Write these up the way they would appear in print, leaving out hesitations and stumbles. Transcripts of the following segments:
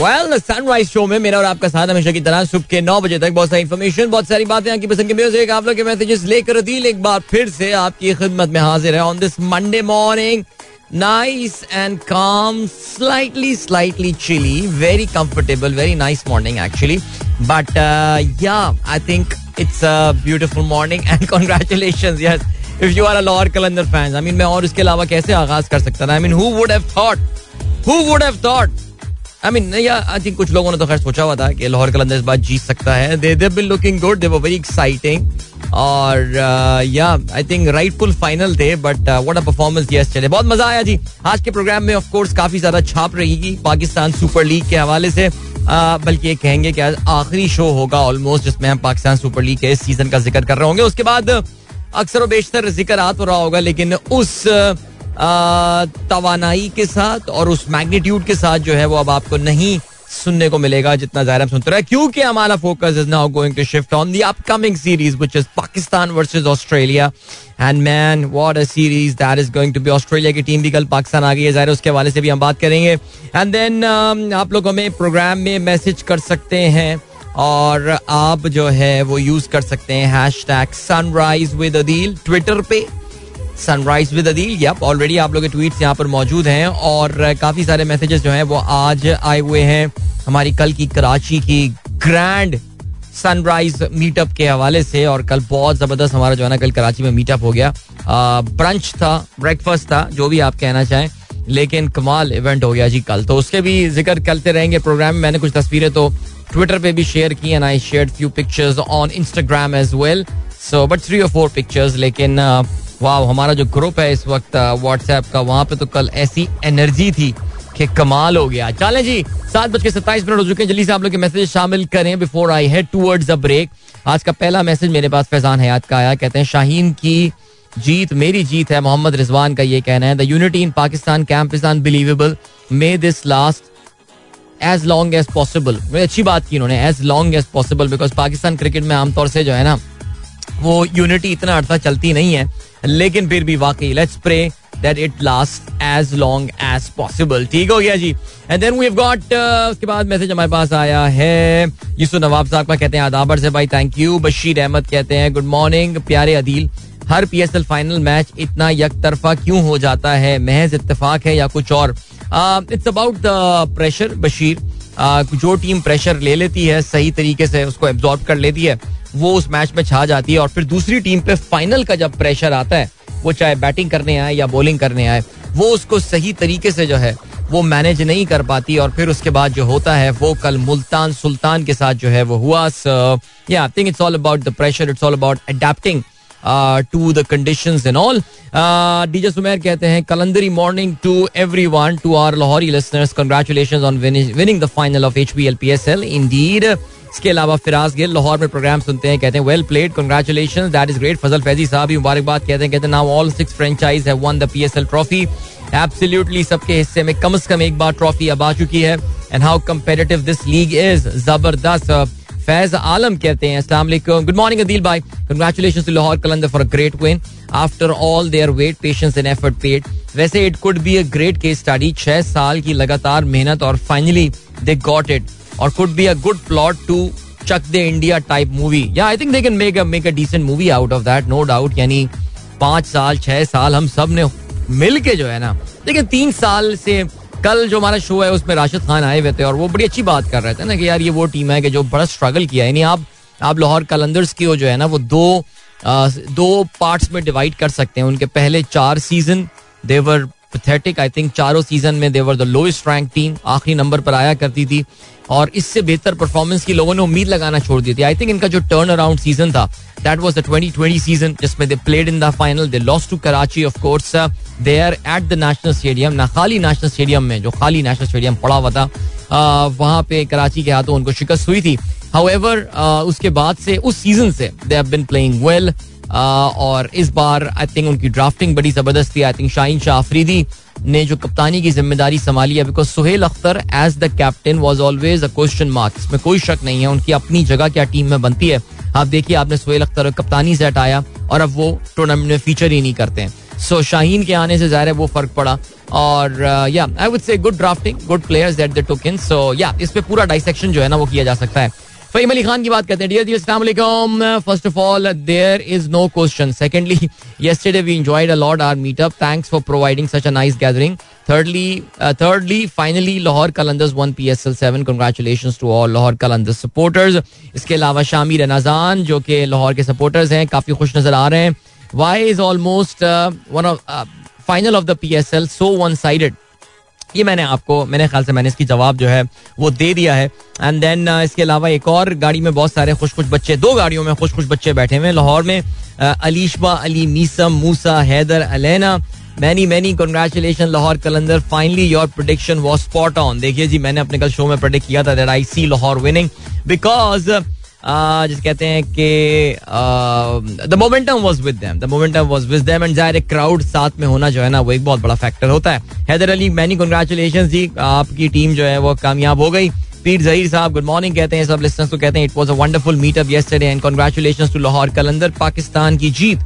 Well sunrise show में मेरा और आपका साथ हमेशा की तरह सुबह के 9 बजे तक बहुत सारी इन्फॉर्मेशन, बहुत सारी बातें, आपकी पसंद के म्यूजिक, आप लोग के मैसेजेस लेकर अदील एक बार फिर से आपकी खिदमत में हाजिर है on this Monday morning. Nice and calm, slightly chilly, very comfortable, very nice morning actually. But yeah, I think it's a beautiful morning and congratulations, yes, if you are a Lahore Qalandar fan. I mean, मैं और इसके अलावा कैसे आगाज कर सकता था? I mean, who would have thought? I mean, yeah, I think कुछ लोगों ने तो खैर सोचा हुआ था कि लाहौर कलंदर इस बार जीत सकता है. They've been looking good, they were very exciting. और या आई थिंक राइटफुल फाइनल थे, but what a performance yesterday. बहुत मजा आया जी. आज के प्रोग्राम में ऑफ कोर्स काफी ज्यादा छाप रहेगी पाकिस्तान सुपर लीग के हवाले से, बल्कि ये कहेंगे कि आज आखिरी शो होगा ऑलमोस्ट जिसमें हम पाकिस्तान सुपर लीग के इस सीजन का जिक्र कर रहे होंगे. उसके बाद अक्सर व बेशतर जिक्र आ तो रहा होगा, लेकिन उस तवानाई के साथ और उस मैग्नीट्यूड के साथ जो है वो अब आपको नहीं सुनने को मिलेगा जितना ज़ाहिर हम सुनते रहे, क्योंकि हमारा focus is now going to shift on the upcoming series which is Pakistan versus Australia. And man what a series that is going to be. Australia की टीम भी कल पाकिस्तान आ गई है, ज़ाहिर उसके हवाले से भी हम बात करेंगे. एंड देन आप लोग हमें प्रोग्राम में मैसेज कर सकते हैं और आप जो है वो यूज कर सकते हैं hashtag sunrise with Adeel Twitter पे. Sunrise with Adeel, yup, already आप लोग के ट्वीट्स यहाँ पर मौजूद हैं और काफ़ी सारे मैसेजेस जो हैं वो आज आए हुए हैं हमारी कल की कराची की ग्रैंड सनराइज मीटअप के हवाले से. और कल बहुत ज़बरदस्त हमारा जो है ना कल कराची में मीटअप हो गया, ब्रंच था, ब्रेकफास्ट था, जो भी आप कहना चाहें, लेकिन कमाल इवेंट हो गया जी कल. तो उसके भी जिक्र करते रहेंगे प्रोग्राम में. मैंने कुछ तस्वीरें तो ट्विटर पे भी शेयर की and I shared few pictures on Instagram as well, so but 3 or 4 pictures. लेकिन वाह, हमारा जो ग्रुप है इस वक्त व्हाट्सएप का, वहाँ पे तो कल ऐसी एनर्जी थी कि कमाल हो गया. चलें जी, 7:27 हो चुके हैं, जल्दी से आप लोग के मैसेज शामिल करें before I head towards a break. आज का पहला मैसेज मेरे पास फैजान हयात का आया, कहते हैं शाहीन की जीत मेरी जीत है, मोहम्मद रिजवान का ये कहना है. The unity in Pakistan camp is unbelievable, may this last as long as possible. अच्छी बात की इन्होंने, as long as possible, because Pakistan cricket में आमतौर से जो है ना वो यूनिटी इतना अर्सा चलती नहीं है, लेकिन फिर भी वाकई let's pray that it last as long as possible. ठीक हो गया जी. And then we have got, उसके बाद मैसेज हमारे पास आया है यूसुफ नवाब साहब का, कहते हैं आदाबर से भाई, थैंक यू. बशीर अहमद कहते हैं गुड मॉर्निंग प्यारे अदील, हर पीएसएल फाइनल मैच इतना यक तरफा क्यों हो जाता है, महज इत्तेफाक है या कुछ और? It's about the pressure Bashir. जो टीम प्रेशर ले लेती है सही तरीके से, उसको एब्जॉर्ब कर लेती है, वो उस मैच में छा जाती है. और फिर दूसरी टीम पे फाइनल का जब प्रेशर आता है, वो चाहे बैटिंग करने आए या बॉलिंग करने आए, वो उसको सही तरीके से जो है वो मैनेज नहीं कर पाती. और फिर उसके बाद जो होता है वो कल मुल्तान सुल्तान के साथ जो है वो हुआ. Yeah I think it's all about the pressure, it's all about adapting to the conditions and all. DJ Sumer कहते हैं Qalandari morning to everyone, to our Lahori listeners, congratulations on winning the final of HPL PSL. Indeed. इसके अलावा फिराज गिल लाहौर में programme सुनते हैं, कहते हैं well played, congratulations, that is great. Fazal Faizi sahab भी मुबारकबाद कहते हैं now all 6 franchise have won the PSL trophy. Absolutely सबके हिस्से में कम से कम एक बार ट्रॉफी अब आ चुकी है. And how competitive this league is, जबरदस्त. फैज आलम कहते हैं अस्सलाम वालेकुम, गुड मॉर्निंग अदील भाई, congratulations to Lahore Qalandar for a great win. After all their wait, patience and effort paid. वैसे it could be a great case study, 6 साल की लगातार मेहनत और फाइनली दे गॉट इट. और could be a good plot to chuck the India type movie. Yeah, I think they can make a decent movie out of that, no doubt. यानी 5 साल 6 साल हम सब ने मिल के जो है ना, लेकिन 3 साल से कल जो हमारा शो है उसमें राशिद खान आए हुए थे और वो बड़ी अच्छी बात कर रहे थे ना कि यार ये वो टीम है कि जो बड़ा स्ट्रगल किया है. यानी आप लाहौर कलंदर्स की जो है ना वो दो पार्ट्स में डिवाइड कर सकते हैं. उनके पहले 4 season they were pathetic, I think 4 season में they were the lowest rank team, आखिरी नंबर पर आया करती थी और इससे बेहतर परफॉर्मेंस की लोगों ने उम्मीद लगाना छोड़ दी थी. आई थिंक इनका जो टर्न अराउंड सीजन था दैट वाज द 2020 सीजन जिसमें they played in the final, they lost to Karachi of course, they are at the national stadium, खाली नेशनल स्टेडियम में जो खाली नेशनल स्टेडियम पड़ा हुआ था वहाँ पे कराची के हाथों उनको शिकस्त हुई थी. हाउएवर उसके बाद से उस सीजन से they have been playing well और इस बार आई थिंक उनकी ड्राफ्टिंग बड़ी ज़बरदस्त थी. आई थिंक शाहीन शाह अफरीदी ने जो कप्तानी की जिम्मेदारी संभाली है, because Sohail Akhtar as the captain was always a question mark, इसमें कोई शक नहीं है. उनकी अपनी जगह क्या टीम में बनती है, आप देखिए आपने सोहेल अख्तर को कप्तानी से हटाया और अब वो टूर्नामेंट में फीचर ही नहीं करते हैं. सो शाहीन के आने से ज़ाहिर है वो फ़र्क पड़ा. और या I would say good drafting, good players that they took in. So yeah इस पे पूरा डाइसेक्शन जो है ना वो किया जा सकता है. फहीम अली खान की बात करते हैं. डियर जी अस्सलाम वालेकुम. First of all there is no question. Secondly yesterday we enjoyed a lot our meetup. Thanks for providing such a nice gathering. Thirdly, finally, Lahore Qalandar's won PSL 7. Congratulations to all Lahore Qalandar supporters. इसके अलावा शामिर रनाजान जो कि लाहौर के supporters हैं काफ़ी खुश नज़र आ रहे हैं. Why is almost one of final of the PSL so one-sided? ये मैंने ख्याल से इसकी जवाब जो है वो दे दिया है. एंड देन इसके अलावा एक और गाड़ी में बहुत सारे खुश खुश बच्चे, दो गाड़ियों में खुश खुश बच्चे बैठे हुए हैं. लाहौर में अलीशबा, अली मीसम, मूसा, हैदर, अलैना. Many many congratulations Lahore Qalandar. Finally your prediction was spot on. देखिए जी मैंने अपने कल शो में predict किया था that I see Lahore winning because जिस कहते हैं कि the momentum was with them and ज़ाहिर crowd साथ में होना जो है ना वो एक बहुत बड़ा factor होता है. हैदर अली many congratulations जी, आपकी टीम जो है वो कामयाब हो गई. पीर ज़हीर साहब गुड मॉर्निंग कहते हैं, सब लिसनर्स को कहते हैं it was a wonderful meetup yesterday and congratulations to Lahore Qalandar, Pakistan की जीत.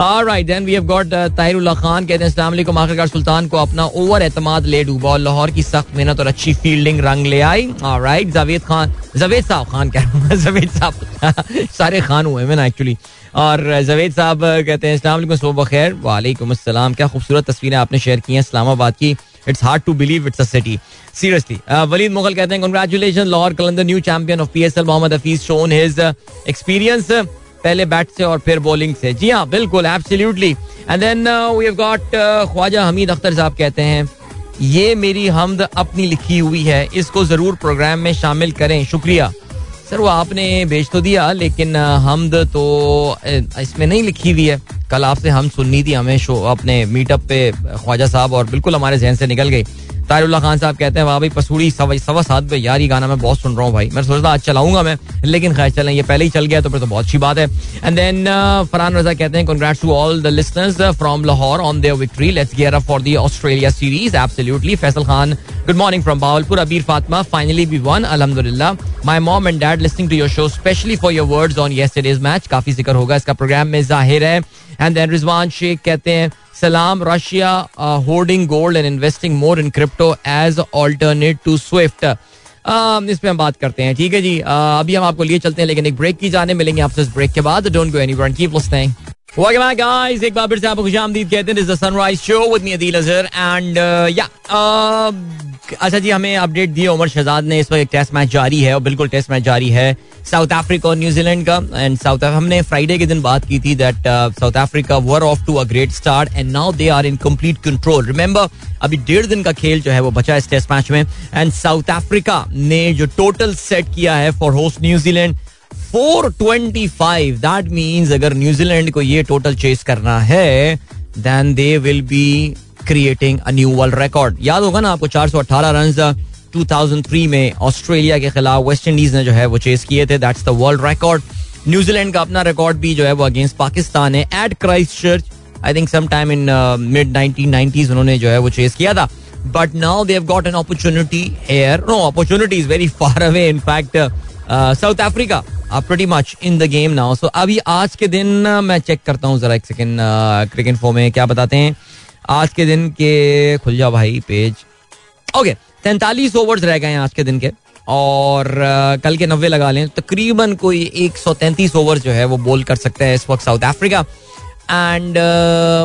Alright then we have got Tahirullah Khan कहते हैं अस्सलाम वालेकुम. आखिरकार सुल्तान को अपना ओवर एतमाद ले डूबा और लाहौर की सख्त मेहनत और अच्छी फील्डिंग रंग ले आई. ऑलराइट जावेद साहब कह रहा हूँ, जावेद साहब सारे खान हुए हैं ना एक्चुअली. और जावेद साहब कहते हैं अस्सलाम वालेकुम, सुबह बखैर. वालेकुम अस्सलाम. क्या खूबसूरत तस्वीरें आपने शेयर की हैं इस्लामाबाद की. It's hard to believe it's a city. Seriously. Waleed Mughal कहते हैं congratulations Lahore Qalandar new champion of PSL. Mohammad Hafeez shown his experience पहले बैट से और फिर बॉलिंग से. जी हाँ बिल्कुल absolutely. And then we have got Khwaja Hamid Akhtar साहब कहते हैं ये मेरी हमद अपनी लिखी हुई है, इसको जरूर प्रोग्राम में शामिल करें. शुक्रिया सर, वो आपने भेज तो दिया लेकिन हमद तो इसमें नहीं लिखी हुई है. कल आपसे हम सुननी थी हमें शो अपने मीटअप पे ख्वाजा साहब और बिल्कुल हमारे जहन से निकल गई. ताहिरुल्लाह खान साहब कहते हैं वाह भाई पसूड़ी सवा सात पे यार ये गाना मैं बहुत सुन रहा हूँ भाई, मैं सोचता आज चलाऊंगा मैं लेकिन खैर चलें ये पहले ही चल गया तो फिर तो बहुत अच्छी बात है. एंड देन फरहान रजा कहते हैं congrats to all the listeners from Lahore on their victory, let's gear up for the Australia series. Absolutely. Faisal Khan good morning from Bahawalpur. Abeer Fatima finally we won अल्हम्दुलिल्लाह. My mom and dad listening to your show specially for your words on yesterday's match. काफी जिक्र होगा इसका programme में जाहिर है. And then Rizwan Sheikh कहते हैं सलाम, Russia holding gold and investing more in crypto as alternate to SWIFT. इस पे हम बात करते हैं. ठीक है जी, अभी हम आपको लिए चलते हैं लेकिन एक ब्रेक की जाने मिलेंगे आपसे इस ब्रेक के बाद. Don't go anywhere, keep listening. Welcome back guys, एक बार फिर से आपको खुशामदीद कहते हैं. This is the sunrise show with me Adeel Azhar. And yeah अच्छा जी, हमें अपडेट दिए उमर शहजाद ने. इस वक्त एक टेस्ट मैच जारी है और बिल्कुल टेस्ट मैच जारी है साउथ अफ्रीका और न्यूजीलैंड का. एंड हमने फ्राइडे के दिन बात की थी that South Africa were off to a great start and now they are in complete control. Remember अभी 1.5 दिन का खेल जो है वो बचा इस टेस्ट मैच में. एंड साउथ अफ्रीका ने जो टोटल सेट किया है for host New Zealand 425. That means अगर न्यूजीलैंड को ये टोटल चेस करना है then they will be creating a new world record. याद होगा ना आपको 418 रन्स 2003 में ऑस्ट्रेलिया के खिलाफ वेस्ट इंडीज ने जो है वो चेस किए थे. That's the world record. New Zealand का अपना रिकॉर्ड भी जो है वो अगेंस्ट पाकिस्तान है at Christchurch. I think some time in mid 1990s उन्होंने जो है वो चेस किया था. But now they have got an opportunity here. No opportunity is very far away. In fact South Africa pretty much in the game now. So अभी आज के दिन मैं चेक करता हूँ जरा एक सेकेंड क्रिकेट फॉर्म में क्या बताते हैं आज के दिन के. खुल जा भाई पेज. ओके 43 ओवर्स रह गए हैं आज के दिन के और कल के 90 लगा लें तकरीबन कोई 133 ओवर्स जो है वो बॉल कर सकते हैं इस वक्त साउथ अफ्रीका. एंड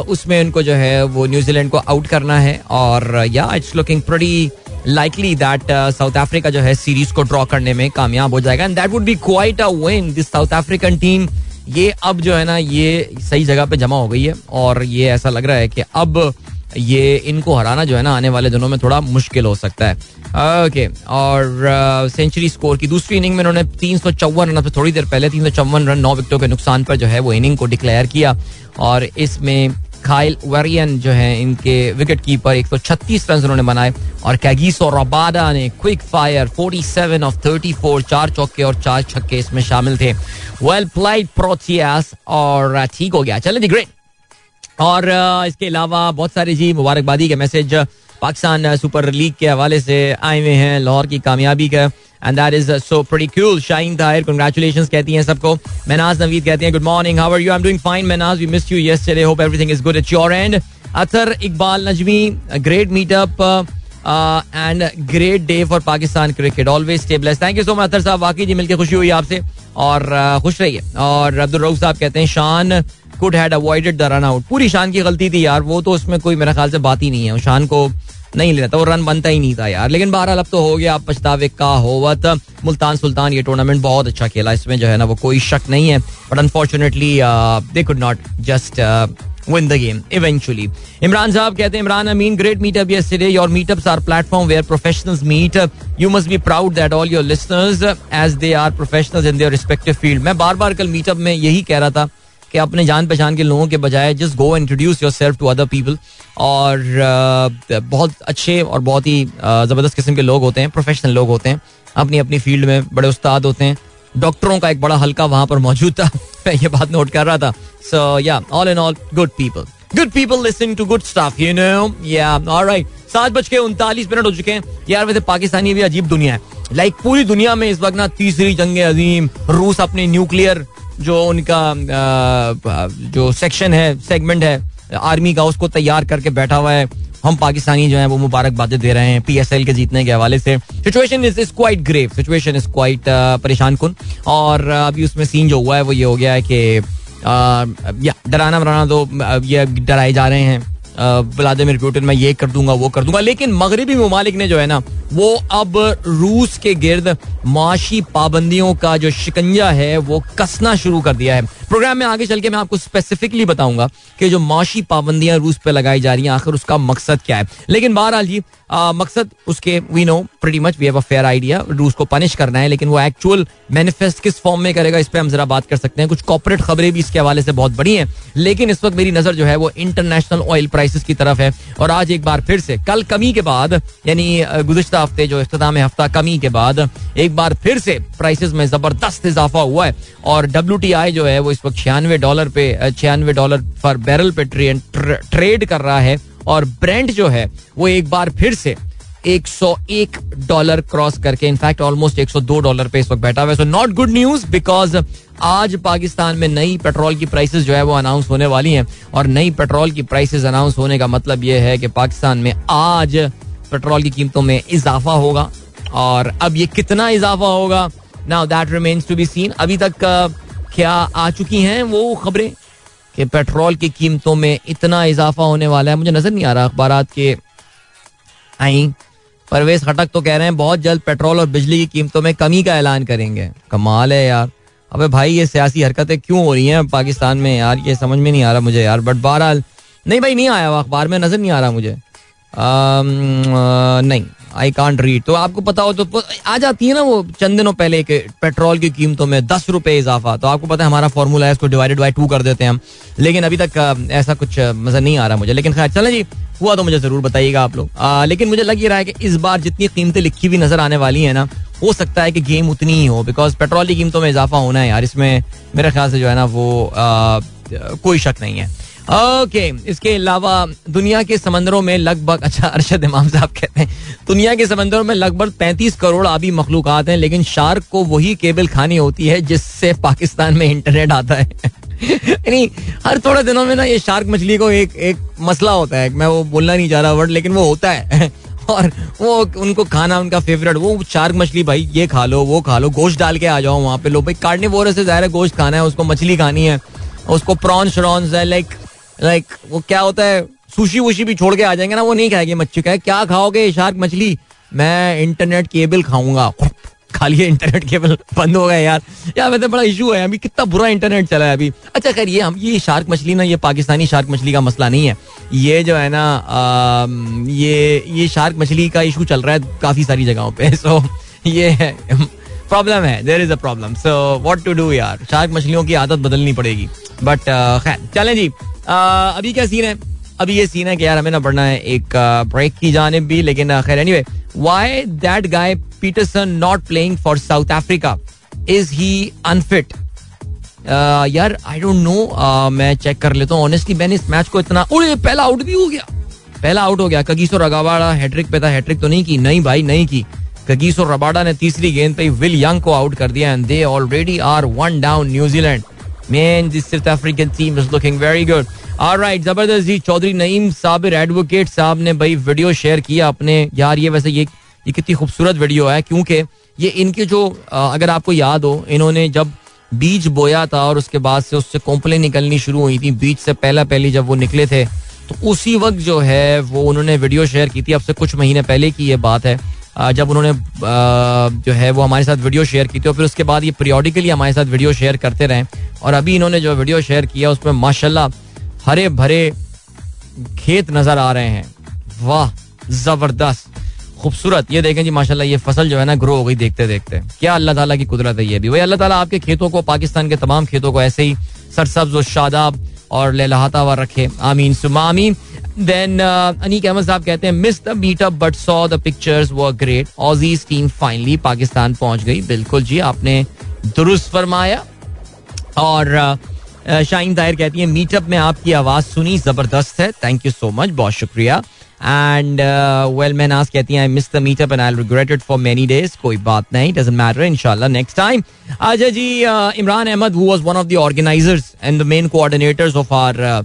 उसमें उनको जो है वो न्यूजीलैंड को आउट करना है. और yeah it's looking pretty likely that South Africa जो है सीरीज को ड्रॉ करने में कामयाब हो जाएगा. And that would be quite a win. This South African team ये अब जो है ना ये सही जगह पे जमा हो गई है और ये ऐसा लग रहा है कि अब ये इनको हराना जो है ना आने वाले दिनों में थोड़ा मुश्किल हो सकता है. ओके और सेंचुरी स्कोर की दूसरी इनिंग में उन्होंने 354 रन, थोड़ी देर पहले 354 रन 9 विकेटों के नुकसान पर जो है वो इनिंग को डिक्लेयर किया. और इसमें खाइल वेरियन जो है इनके विकेट कीपर 136 रन उन्होंने बनाए और कैगिसो रबाडा ने क्विक फायर 47 ऑफ 34 4 चौके और 4 छक्के इसमें शामिल थे. Well played Proteas. और ठीक हो गया, चले दी ग्रेट. और इसके अलावा बहुत सारे जी मुबारकबादी के मैसेज पाकिस्तान सुपर लीग के हवाले से आए हुए हैं लाहौर की कामयाबी का. And that is so pretty cool. Shaheen Tahir congratulations कहती हैं सबको. मेनाज नवीद कहती हैं good morning, how are you, I am doing fine Menaz, we missed you yesterday, hope everything is good at your end. Atar Iqbal Najmi, great meetup and great day for Pakistan cricket, always stay blessed. Thank you so much अतर साहब, वाकई जी मिलकर खुशी हुई आपसे और खुश रहिए. और अब्दुल रऊफ साहब कहते हैं Shan could had avoided the run out, पूरी शान की गलती थी यार, वो तो उसमें कोई मेरे ख्याल से बात ही नहीं है, शान को नहीं लेना था, वो रन बनता ही नहीं था यार. लेकिन बहरहाल अब तो हो गया, पछतावे का होवत. मुल्तान सुल्तान ये टूर्नामेंट बहुत अच्छा खेला, इसमें जो है ना वो कोई शक नहीं है, but unfortunately they could not just win the game eventually. Imran saab कहते हैं, Imran Amin, great meetup yesterday. Your meetups are platform where professionals meet. You must be proud that all your listeners as they are professionals in their respective field. मैं बार-बार कल meetup में यही कह रहा था कि अपने जान पहचान के लोगों के बजाय just go introduce yourself to other people. और बहुत अच्छे और बहुत ही जबरदस्त किस्म के लोग होते हैं, प्रोफेशनल लोग होते हैं, अपनी अपनी फील्ड में बड़े उस्ताद होते हैं. डॉक्टरों का एक बड़ा हल्का वहां पर मौजूद था, मैं ये बात नोट कर रहा था. So yeah, all in all good people, good people listen to good stuff, you know. Yeah alright, 7:39 हो चुके हैं यार. वैसे पाकिस्तानी भी अजीब दुनिया है, लाइक पूरी दुनिया में इस वक्त ना तीसरी जंग अजीम, रूस अपने न्यूक्लियर जो उनका जो सेक्शन है, सेगमेंट है आर्मी का, उसको तैयार करके बैठा हुआ है. हम पाकिस्तानी जो है वो मुबारकबादें दे रहे हैं PSL के जीतने के हवाले से. Situation is quite grave, situation is quite परेशान कुन. और अभी उसमें सीन जो हुआ है वो ये हो गया है कि डराना वराना तो ये डराए जा रहे हैं, व्लादिमीर पुतिन मैं ये कर दूंगा वो कर दूंगा. लेकिन मगरबी ममालिक ने जो है ना वो अब रूस के गिर्द माशी पाबंदियों का जो शिकंजा है वो कसना शुरू कर दिया है. प्रोग्राम में आगे चल के मैं आपको स्पेसिफिकली बताऊंगा कि जो माशी पाबंदियां रूस पे लगाई जा रही हैं आखिर उसका मकसद क्या है. लेकिन बहरहाल जी मकसद उसके we know pretty much, we have a fair idea, रूस को पनिश करना है. लेकिन वो एक्चुअल मैनिफेस्ट किस फॉर्म में करेगा इस पर हम जरा बात कर सकते हैं. कुछ कॉर्पोरेट खबरें भी इसके हवाले से बहुत बड़ी हैं. लेकिन इस वक्त मेरी नजर जो है वो इंटरनेशनल ऑयल प्राइसेस की तरफ है. और आज एक बार फिर से कल कमी के बाद, यानी गुज़िश्ता हफ्ते जो इख्तिताम हफ्ता कमी के बाद एक बार फिर से प्राइसेस में जबरदस्त इजाफा हुआ है. और WTI जो है वो इस वक्त $96 पर बैरल पे ट्रेड कर रहा है. और ब्रेंट जो है वो एक बार फिर से $101 क्रॉस करके, इनफैक्ट ऑलमोस्ट $102 पे इस वक्त बैठा हुआ है. So not good news, because आज पाकिस्तान में नई पेट्रोल की प्राइसेस जो है वो अनाउंस होने वाली हैं. और नई पेट्रोल की प्राइसेस अनाउंस होने का मतलब ये है कि पाकिस्तान में आज पेट्रोल की कीमतों में इजाफा होगा. और अब ये कितना इजाफा होगा, now that remains to be seen. अभी तक क्या आ चुकी हैं वो खबरें कि पेट्रोल की कीमतों में इतना इजाफा होने वाला है? मुझे नजर नहीं आ रहा अखबारात के आई. परवेज खटक तो कह रहे हैं बहुत जल्द पेट्रोल और बिजली की कीमतों में कमी का ऐलान करेंगे. कमाल है यार. अबे भाई ये सियासी हरकतें क्यों हो रही हैं पाकिस्तान में यार, ये समझ में नहीं आ रहा मुझे यार. बट बहरहाल नहीं भाई, नहीं आया अखबार में, नजर नहीं आ रहा मुझे. नहीं, आई कांट रीड. तो आपको पता हो तो आ जाती है ना वो. चंद दिनों पहले पेट्रोल की कीमतों में $10 इजाफा, तो आपको पता है हमारा फॉर्मूला है, इसको डिवाइडेड बाई 2 कर देते हैं हम. लेकिन अभी तक ऐसा कुछ मजा नहीं आ रहा मुझे. लेकिन खैर चलें जी, हुआ तो मुझे जरूर बताइएगा आप लोग. लेकिन मुझे लग ही रहा है कि इस बार जितनी कीमतें लिखी हुई नजर आने वाली है ना, हो सकता है कि गेम उतनी ही हो. बिकॉज पेट्रोल की कीमतों में इजाफा होना है यार, इसमें मेरे ख्याल से जो है ना वो कोई शक नहीं है. ओके, इसके अलावा दुनिया के समंदरों में लगभग, अच्छा अरशद इमाम साहब कहते हैं दुनिया के समंदरों में लगभग 35 करोड़ आबी मखलूकात हैं. लेकिन शार्क को वही केबल खानी होती है जिससे पाकिस्तान में इंटरनेट आता है. यानी हर थोड़े दिनों में ना ये शार्क मछली को एक मसला होता है. मैं वो बोलना नहीं चाह रहा वर्ड, लेकिन वो होता है. और वो उनको खाना उनका फेवरेट, वो शार्क मछली भाई ये खा लो वो खा लो, गोश्त डाल के आ जाओ वहाँ पे. लो भाई कार्निवोरस से ज़ाहिर है गोश्त खाना है उसको, मछली खानी है उसको, प्रॉन्स श्रॉन्स है, लाइक वो क्या होता है, सुशी वुशी भी छोड़ के आ जाएंगे ना, वो नहीं खाएंगे मच्छी. का क्या खाओगे शार्क मछली? मैं इंटरनेट केबल खाऊंगा. खा लिया इंटरनेट केबल, बंद हो गया यार. यार वैसे बड़ा इशू है अभी, कितना बुरा इंटरनेट चला है अभी. अच्छा खैर ये हम ये शार्क मछली ना, ये पाकिस्तानी शार्क मछली का मसला नहीं है, ये जो है ना ये शार्क मछली का इशू चल रहा है काफी सारी जगहों पे. सो ये है प्रॉब्लम है, there is a problem. So what to do यार, शार्क मछलियों की आदत बदलनी पड़ेगी. बट खैर चलें जी, अभी क्या सीन है? अभी ये सीन है कि यार हमें ना पढ़ना है एक ब्रेक की जानिब भी. लेकिन खैर anyway, why that guy Peterson not playing for South Africa, is he unfit? यार आई डोंट नो, मैं चेक कर लेता हूँ ऑनेस्टली. मैंने इस मैच को इतना, अरे पहला आउट भी हो गया, पहला आउट हो गया. कगिसो रबाडा हैट्रिक पे था, हैट्रिक तो नहीं की, नहीं भाई नहीं की. कगिसो रबाडा ने तीसरी गेंद पे विल यंग को आउट कर दिया. And they already are one down न्यूजीलैंड. Man, this South African team is looking very good. Alright, जबरदस्त जी. चौधरी नईम साबिर एडवोकेट साहब ने भाई वीडियो शेयर किया अपने. यार ये वैसे ये कितनी खूबसूरत वीडियो है, क्योंकि ये इनके जो अगर आपको याद हो, इन्होंने जब बीज बोया था और उसके बाद से उससे कोंपलें निकलनी शुरू हुई थी, बीज से पहले जब वो निकले थे तो उसी वक्त जो है वो उन्होंने वीडियो शेयर की थी. अब से कुछ महीने पहले की ये बात है जब उन्होंने जो है वो हमारे साथ वीडियो शेयर की थी, और फिर उसके बाद ये पीरियडिकली हमारे साथ वीडियो शेयर करते रहे. और अभी इन्होंने जो वीडियो शेयर किया उसमें माशाल्लाह हरे भरे खेत नजर आ रहे हैं. वाह जबरदस्त खूबसूरत. ये देखें जी माशाल्लाह ये फसल जो है ना ग्रो हो गई देखते देखते. क्या अल्लाह ताला की कुदरत है. ये भी वही अल्लाह ताला आपके खेतों को, पाकिस्तान के तमाम खेतों को ऐसे ही सरसब्ज और शादाब और लहलहाता हुआ रखे. आमीन सुम्मा आमीन. Then अनीक अहमद साहब कहते हैं miss the meetup but saw the pictures were great. Aussies team finally Pakistan पहुंच गई. बिल्कुल जी आपने दुरुस्त फरमाया. और शाहीन ताहिर कहती है मीटअप में आपकी आवाज सुनी, जबरदस्त है. थैंक यू सो मच, बहुत शुक्रिया. एंड वेल महनाज कहती हैं I miss the meetup and I regret it for many days. कोई बात नहीं, डजंट मैटर, इंशाल्लाह नेक्स्ट टाइम. अच्छा जी Imran Ahmed who was one of the organisers and the main coordinators of our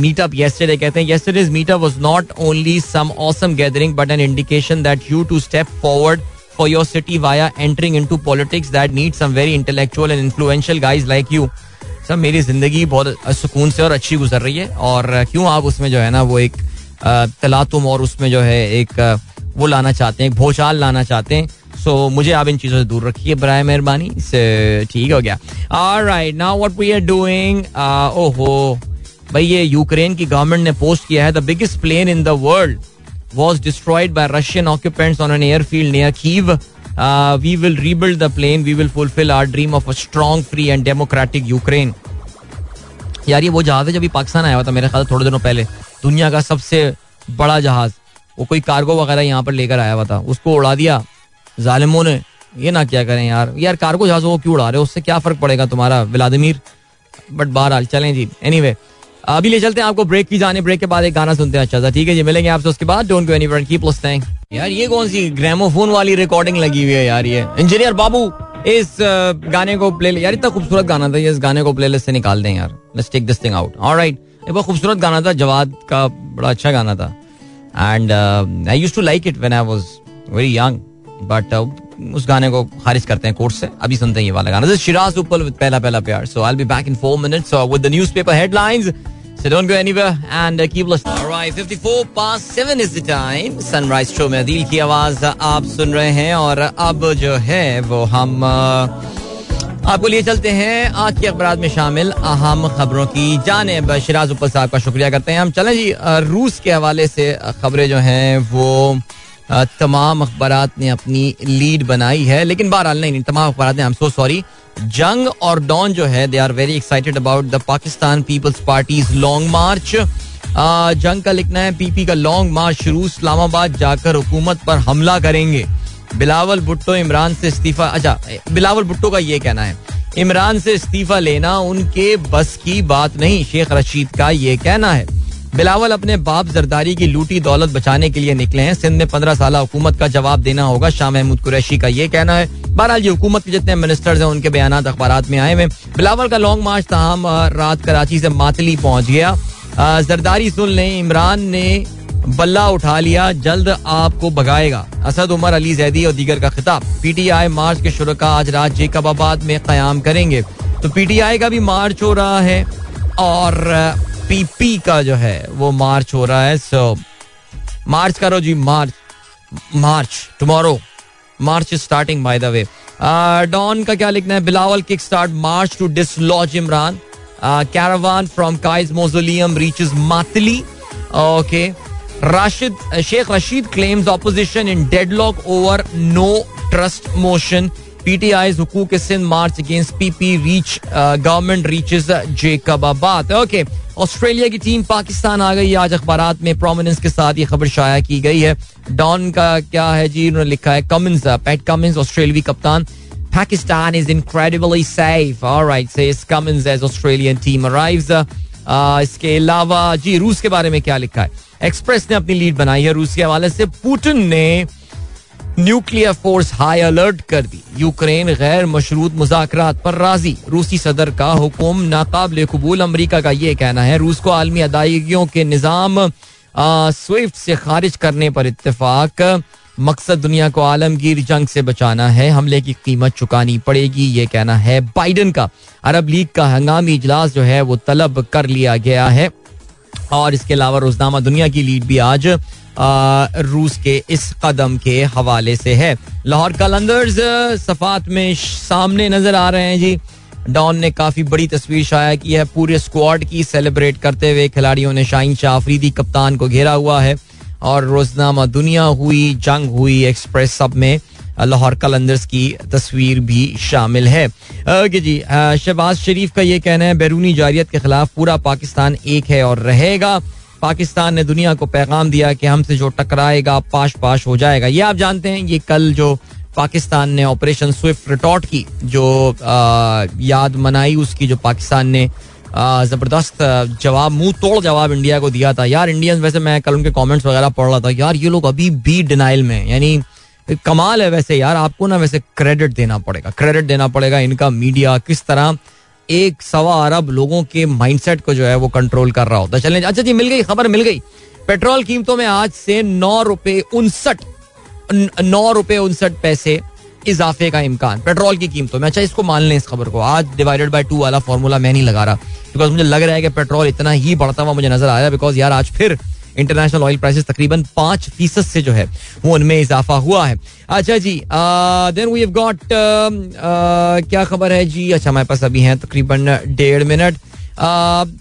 meetup yesterday कहते हैं yesterday's meetup was not only some awesome gathering but an indication that you to step forward for your city via entering into politics that needs some very intellectual and influential guys like you. Sir मेरी जिंदगी बहुत सुकून से और अच्छी गुजर रही है, और क्यों आप उसमें जो है ना वो एक तलातुम और उसमें जो है एक वो लाना चाहते हैं, भोचाल लाना चाहते हैं. सो मुझे आप इन चीज़ों से दूर रखिए बराए मेहरबानी. ठीक हो गया. Alright now what we are doing. ओहो भाई ये यूक्रेन की गवर्नमेंट ने पोस्ट किया है the biggest plane in the world was destroyed by Russian occupants on an airfield near Kyiv. We will rebuild the plane, we will fulfil our dream of a strong free and democratic Ukraine. यार ये वो जहाज है जब भी पाकिस्तान आया हुआ था मेरे ख्याल थोड़े दिनों पहले, दुनिया का सबसे बड़ा जहाज. वो कोई कार्गो वगैरह यहाँ पर लेकर आया हुआ था, उसको उड़ा दिया जालिमों ने. ये ना क्या करें यार, यार कार्गो जहाजों को क्यों उड़ा रहे हो, उससे क्या फर्क पड़ेगा तुम्हारा व्लादिमीर. बट बहरहाल चलें जी, एनीवे अभी ले चलते हैं आपको ब्रेक की जाने. ब्रेक के बाद एक गाना सुनते हैं. अच्छा सा ठीक है जी, मिलेंगे आपसे उसके बाद. Don't go anywhere, keep listening. यार ये कौन सी ग्रामोफोन वाली रिकॉर्डिंग लगी हुई है यार. ये इंजीनियर बाबू इस गाने को प्ले, यार इतना खूबसूरत गाना था ये, इस गाने को प्लेलिस्ट से निकाल दें यार. Let's take this thing out. Alright ये बहुत खूबसूरत गाना था, जवाद का बड़ा अच्छा गाना था. And I used to like it when I was very young, but उस गाने को खारिज करते हैं कोर्ट से. अभी सुनते हैं ये वाला गाना. दिस शिराज उपल विद पहला पहला प्यार. So I will be back in 4 minutes with the newspaper headlines. So don't go anywhere and keep listening. Alright, 7:54 is the time. Sunrise Show में अदील की आवाज आप सुन रहे हैं, और अब जो है वो हम आपको लिए चलते हैं आज के अखबार में शामिल अहम खबरों की जानिब. शिराज उपल साहब का शुक्रिया करते हैं. हम चलें जी रूस के हवाले से खबरें जो हैं वो तमाम अखबारात ने अपनी लीड बनाई है, लेकिन बहरहाल नहीं तमाम अखबारात ने, I am so sorry. Jang और डॉन जो है they are very excited about the Pakistan peoples parties long march. Jang का लिखना है पीपी का लॉन्ग मार्च शुरू, इस्लामाबाद जाकर हुकूमत पर हमला करेंगे. बिलावल भुट्टो इमरान से इस्तीफा. अच्छा बिलावल भुट्टो का ये कहना है इमरान से इस्तीफा लेना उनके बस की बात नहीं, शेख रशीद का ये कहना है. बिलावल अपने बाप जरदारी की लूटी दौलत बचाने के लिए निकले हैं, सिंध में 15 साल हुकूमत का जवाब देना होगा, शाह महमूद कुरैशी का ये कहना है. बहरहाल ये हुकूमत के जितने मिनिस्टर्स हैं उनके बयान अखबारात में आए हुए. बिलावल का लॉन्ग मार्च तहम रात कराची से मातली पहुंच गया. जरदारी सुन लें इमरान ने बल्ला उठा लिया, जल्द आपको भगाएगा. असद उमर अली जैदी और दीगर का खिताब. पीटीआई मार्च के शुरका आज रात जेकबाबाद में कयाम करेंगे. तो पीटीआई का भी मार्च हो रहा है और पीपी का जो है वो मार्च हो रहा है. सो मार्च करो जी, march tomorrow, march is starting by the way. Dawn का क्या लिखना है, Bilawal kick start march to dislodge Imran. Caravan from Quaid's mausoleum reaches Matli. Okay Rashid Sheikh Rashid claims opposition in deadlock over no trust motion. PTI Huqooq Sindh march against PP reach government reaches Jacobabad. Okay Australia की team Pakistan आ गई, आज अखबारात में prominence के साथ ये खबर शाया की गई है. डॉन का क्या है जी, उन्होंने लिखा है कमिंस पैट कमिंस ऑस्ट्रेलियाई कप्तान, Pakistan is incredibly safe. Alright says Cummins as Australian team arrives. इसके अलावा जी रूस के बारे में क्या लिखा है, एक्सप्रेस ने अपनी लीड बनाई है रूस के हवाले से. पुतिन ने न्यूक्लियर फोर्स हाई अलर्ट कर दी. यूक्रेन गैर मशरूत मुज़ाकरात पर राजी. रूसी सदर का हुक्म नाकाबिल कबूल. अमरीका का ये कहना है रूस को आलमी अदायगियों के निज़ाम स्विफ्ट से खारिज करने पर इत्तेफाक. मकसद दुनिया को आलमगीर जंग से बचाना है, हमले की कीमत चुकानी पड़ेगी, ये कहना है बाइडन का. अरब लीग का हंगामी इजलास जो है वो तलब कर लिया गया है. और इसके अलावा रोजनामा दुनिया की लीड भी आज रूस के इस कदम के हवाले से है. लाहौर कलंदर्स सफात में सामने नजर आ रहे हैं जी. डॉन ने काफी बड़ी तस्वीर शाया की है पूरे स्क्वाड की, सेलिब्रेट करते हुए खिलाड़ियों ने शाहीन शाह अफरीदी कप्तान को घेरा हुआ है. और रोजनामा दुनिया हुई, जंग हुई, एक्सप्रेस सब में लाहौर कलंदर्स की तस्वीर भी शामिल है. ओके जी. शहबाज शरीफ का ये कहना है बैरूनी जारियत के खिलाफ पूरा पाकिस्तान एक है और रहेगा. पाकिस्तान ने दुनिया को पैगाम दिया कि हमसे जो टकराएगा पाश पाश हो जाएगा. ये आप जानते हैं, ये कल जो पाकिस्तान ने ऑपरेशन स्विफ्ट रिटॉर्ट की जो याद मनाई, उसकी जो पाकिस्तान ने जबरदस्त जवाब, मुंह तोड़ जवाब इंडिया को दिया था. यार इंडियंस, वैसे मैं कल उनके कमेंट्स वगैरह पढ़ रहा था, यार ये लोग अभी भी डिनाइल में, यानी कमाल है. वैसे यार आपको ना वैसे क्रेडिट देना पड़ेगा, क्रेडिट देना पड़ेगा इनका मीडिया, किस तरह 1.25 अरब लोगों के माइंडसेट को जो है वो कंट्रोल कर रहा होता है. चलें, अच्छा जी, मिल गई खबर, मिल गई. पेट्रोल कीमतों में आज से ₹9.59 इजाफे का इम्कान पेट्रोल की कीमतों में. अच्छा, इसको मान लें इस खबर को. आज डिवाइडेड बाय 2 वाला फॉर्मूला मैं नहीं लगा रहा, बिकॉज मुझे लग रहा है कि पेट्रोल इतना ही बढ़ता हुआ मुझे नजर आ रहा है. बिकॉज यार आज फिर इंटरनेशनल ऑयल प्राइसेस तकरीबन 5% से जो है वो उनमें इजाफा हुआ है. अच्छा जी, देन वी हैव गॉट क्या खबर है जी. अच्छा, हमारे पास अभी हैं तकरीबन 1.5 मिनट.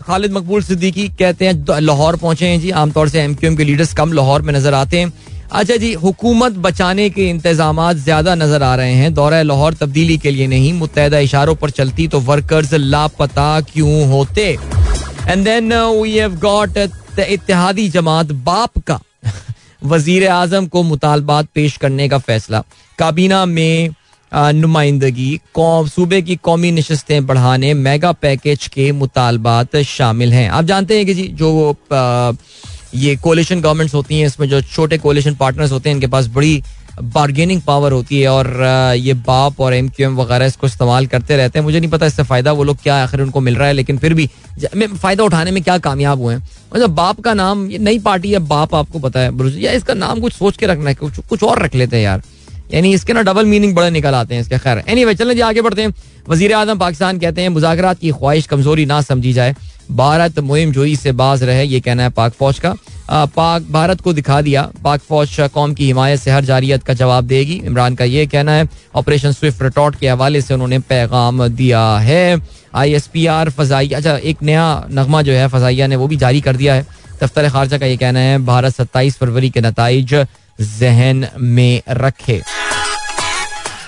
खालिद मकबूल सिद्दीकी कहते हैं लाहौर पहुंचे हैं जी. आमतौर से MQM के लीडर्स कम लाहौर में नजर आते हैं. अच्छा जी, हुकूमत बचाने के इंतजामात ज्यादा नजर आ रहे हैं. दौरा लाहौर तब्दीली के लिए नहीं, मुत्तहदा इशारों पर चलती तो वर्कर्स लापता क्यों होते. And then we have got इत्तेहादी जमात बाप का वजीर आजम को मुतालबात पेश करने का फैसला. काबीना में नुमाइंदगी, सूबे की कौमी नशस्तें बढ़ाने, मेगा पैकेज के मुतालबात शामिल हैं. आप जानते हैं कि जी जो ये कोलिशन गवर्नमेंट्स होती हैं, इसमें जो छोटे कोलिशन पार्टनर्स होते हैं इनके पास बड़ी बार्गेनिंग पावर होती है. और ये बाप और MQM वगैरह इसको इस्तेमाल करते रहते हैं. मुझे नहीं पता इससे फ़ायदा वो लोग क्या आखिर उनको मिल रहा है, लेकिन फिर भी फ़ायदा उठाने में क्या कामयाब हुए हैं. मतलब बाप का नाम, ये नई पार्टी है बाप, आपको पता है, या इसका नाम कुछ सोच के रखना है, कुछ और रख लेते हैं यार, यानी इसके ना डबल मीनिंग बड़े निकल आते हैं इसके. खैर, एनीवे चलें जी, आगे बढ़ते हैं. वजीर आजम पाकिस्तान कहते हैं मुज़ाकरात की ख्वाहिश कमजोरी ना समझी जाए, भारत मुहिम जोई से बाज रहे, ये कहना है पाक फौज का. पाक भारत को दिखा दिया, पाक फौज कौम की हिमायत से हर जारियत का जवाब देगी, इमरान का ये कहना है. ऑपरेशन स्विफ्ट रिटॉर्ट के हवाले से उन्होंने पैगाम दिया है. ISPR फजाइया, अच्छा एक नया नगमा जो है फजाइया ने वो भी जारी कर दिया है. दफ्तर खारजा का ये कहना है भारत 27 फरवरी के नतज जहन में रखे.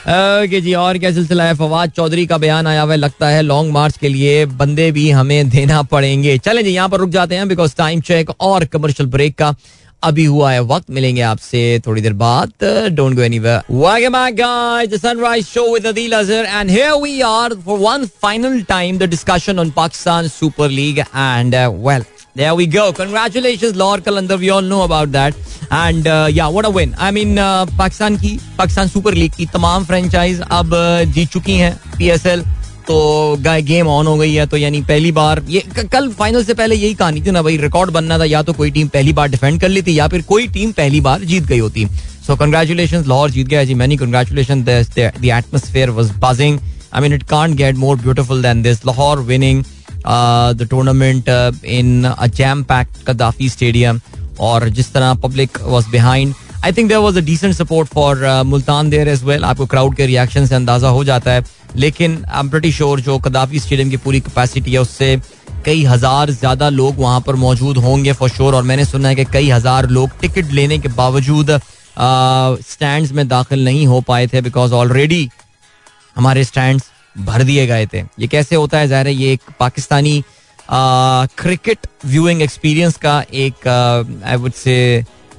ओके जी, और क्या सिलसिला है. फवाद चौधरी का बयान आया हुआ, लगता है लॉन्ग मार्च के लिए बंदे भी हमें देना पड़ेंगे. चलें जी, यहाँ पर रुक जाते हैं बिकॉज टाइम चेक और कमर्शियल ब्रेक का अभी हुआ है वक्त. मिलेंगे आपसे थोड़ी देर बाद, don't go anywhere. Welcome back guys, the sunrise show with Adeel Azhar and here we are for one final time the discussion on Pakistan super league and well there we go. Congratulations Lahore Qalandar, we all know about that and yeah, what a win. I mean Pakistan Super League की तमाम franchise अब जीत चुकी हैं PSL, तो game on हो गई है. तो यानी पहली बार ये कल फाइनल से पहले यही कहानी थी ना भाई, रिकॉर्ड बनना था, या तो कोई टीम पहली बार डिफेंड कर लेती या फिर कोई टीम पहली बार जीत गई होती. सो congratulations लाहौर जीत गया जी. Many congratulations, the atmosphere was buzzing. I mean it can't get more beautiful than this. Lahore winning the tournament in a jam-packed Gaddafi stadium, और जिस तरह public was behind, I think there was a decent support for Multan there as well. आपको crowd के reaction से अंदाजा हो जाता है, लेकिन I'm pretty sure जो Gaddafi stadium की पूरी capacity है उससे कई हजार ज्यादा लोग वहाँ पर मौजूद होंगे for sure. और मैंने सुना है कि कई हजार लोग टिकट लेने के बावजूद stands में दाखिल नहीं हो पाए थे because already हमारे stands भर दिए गए थे. ये कैसे होता है, ज़ाहिर है ये एक पाकिस्तानी क्रिकेट व्यूइंग एक्सपीरियंस का एक I would say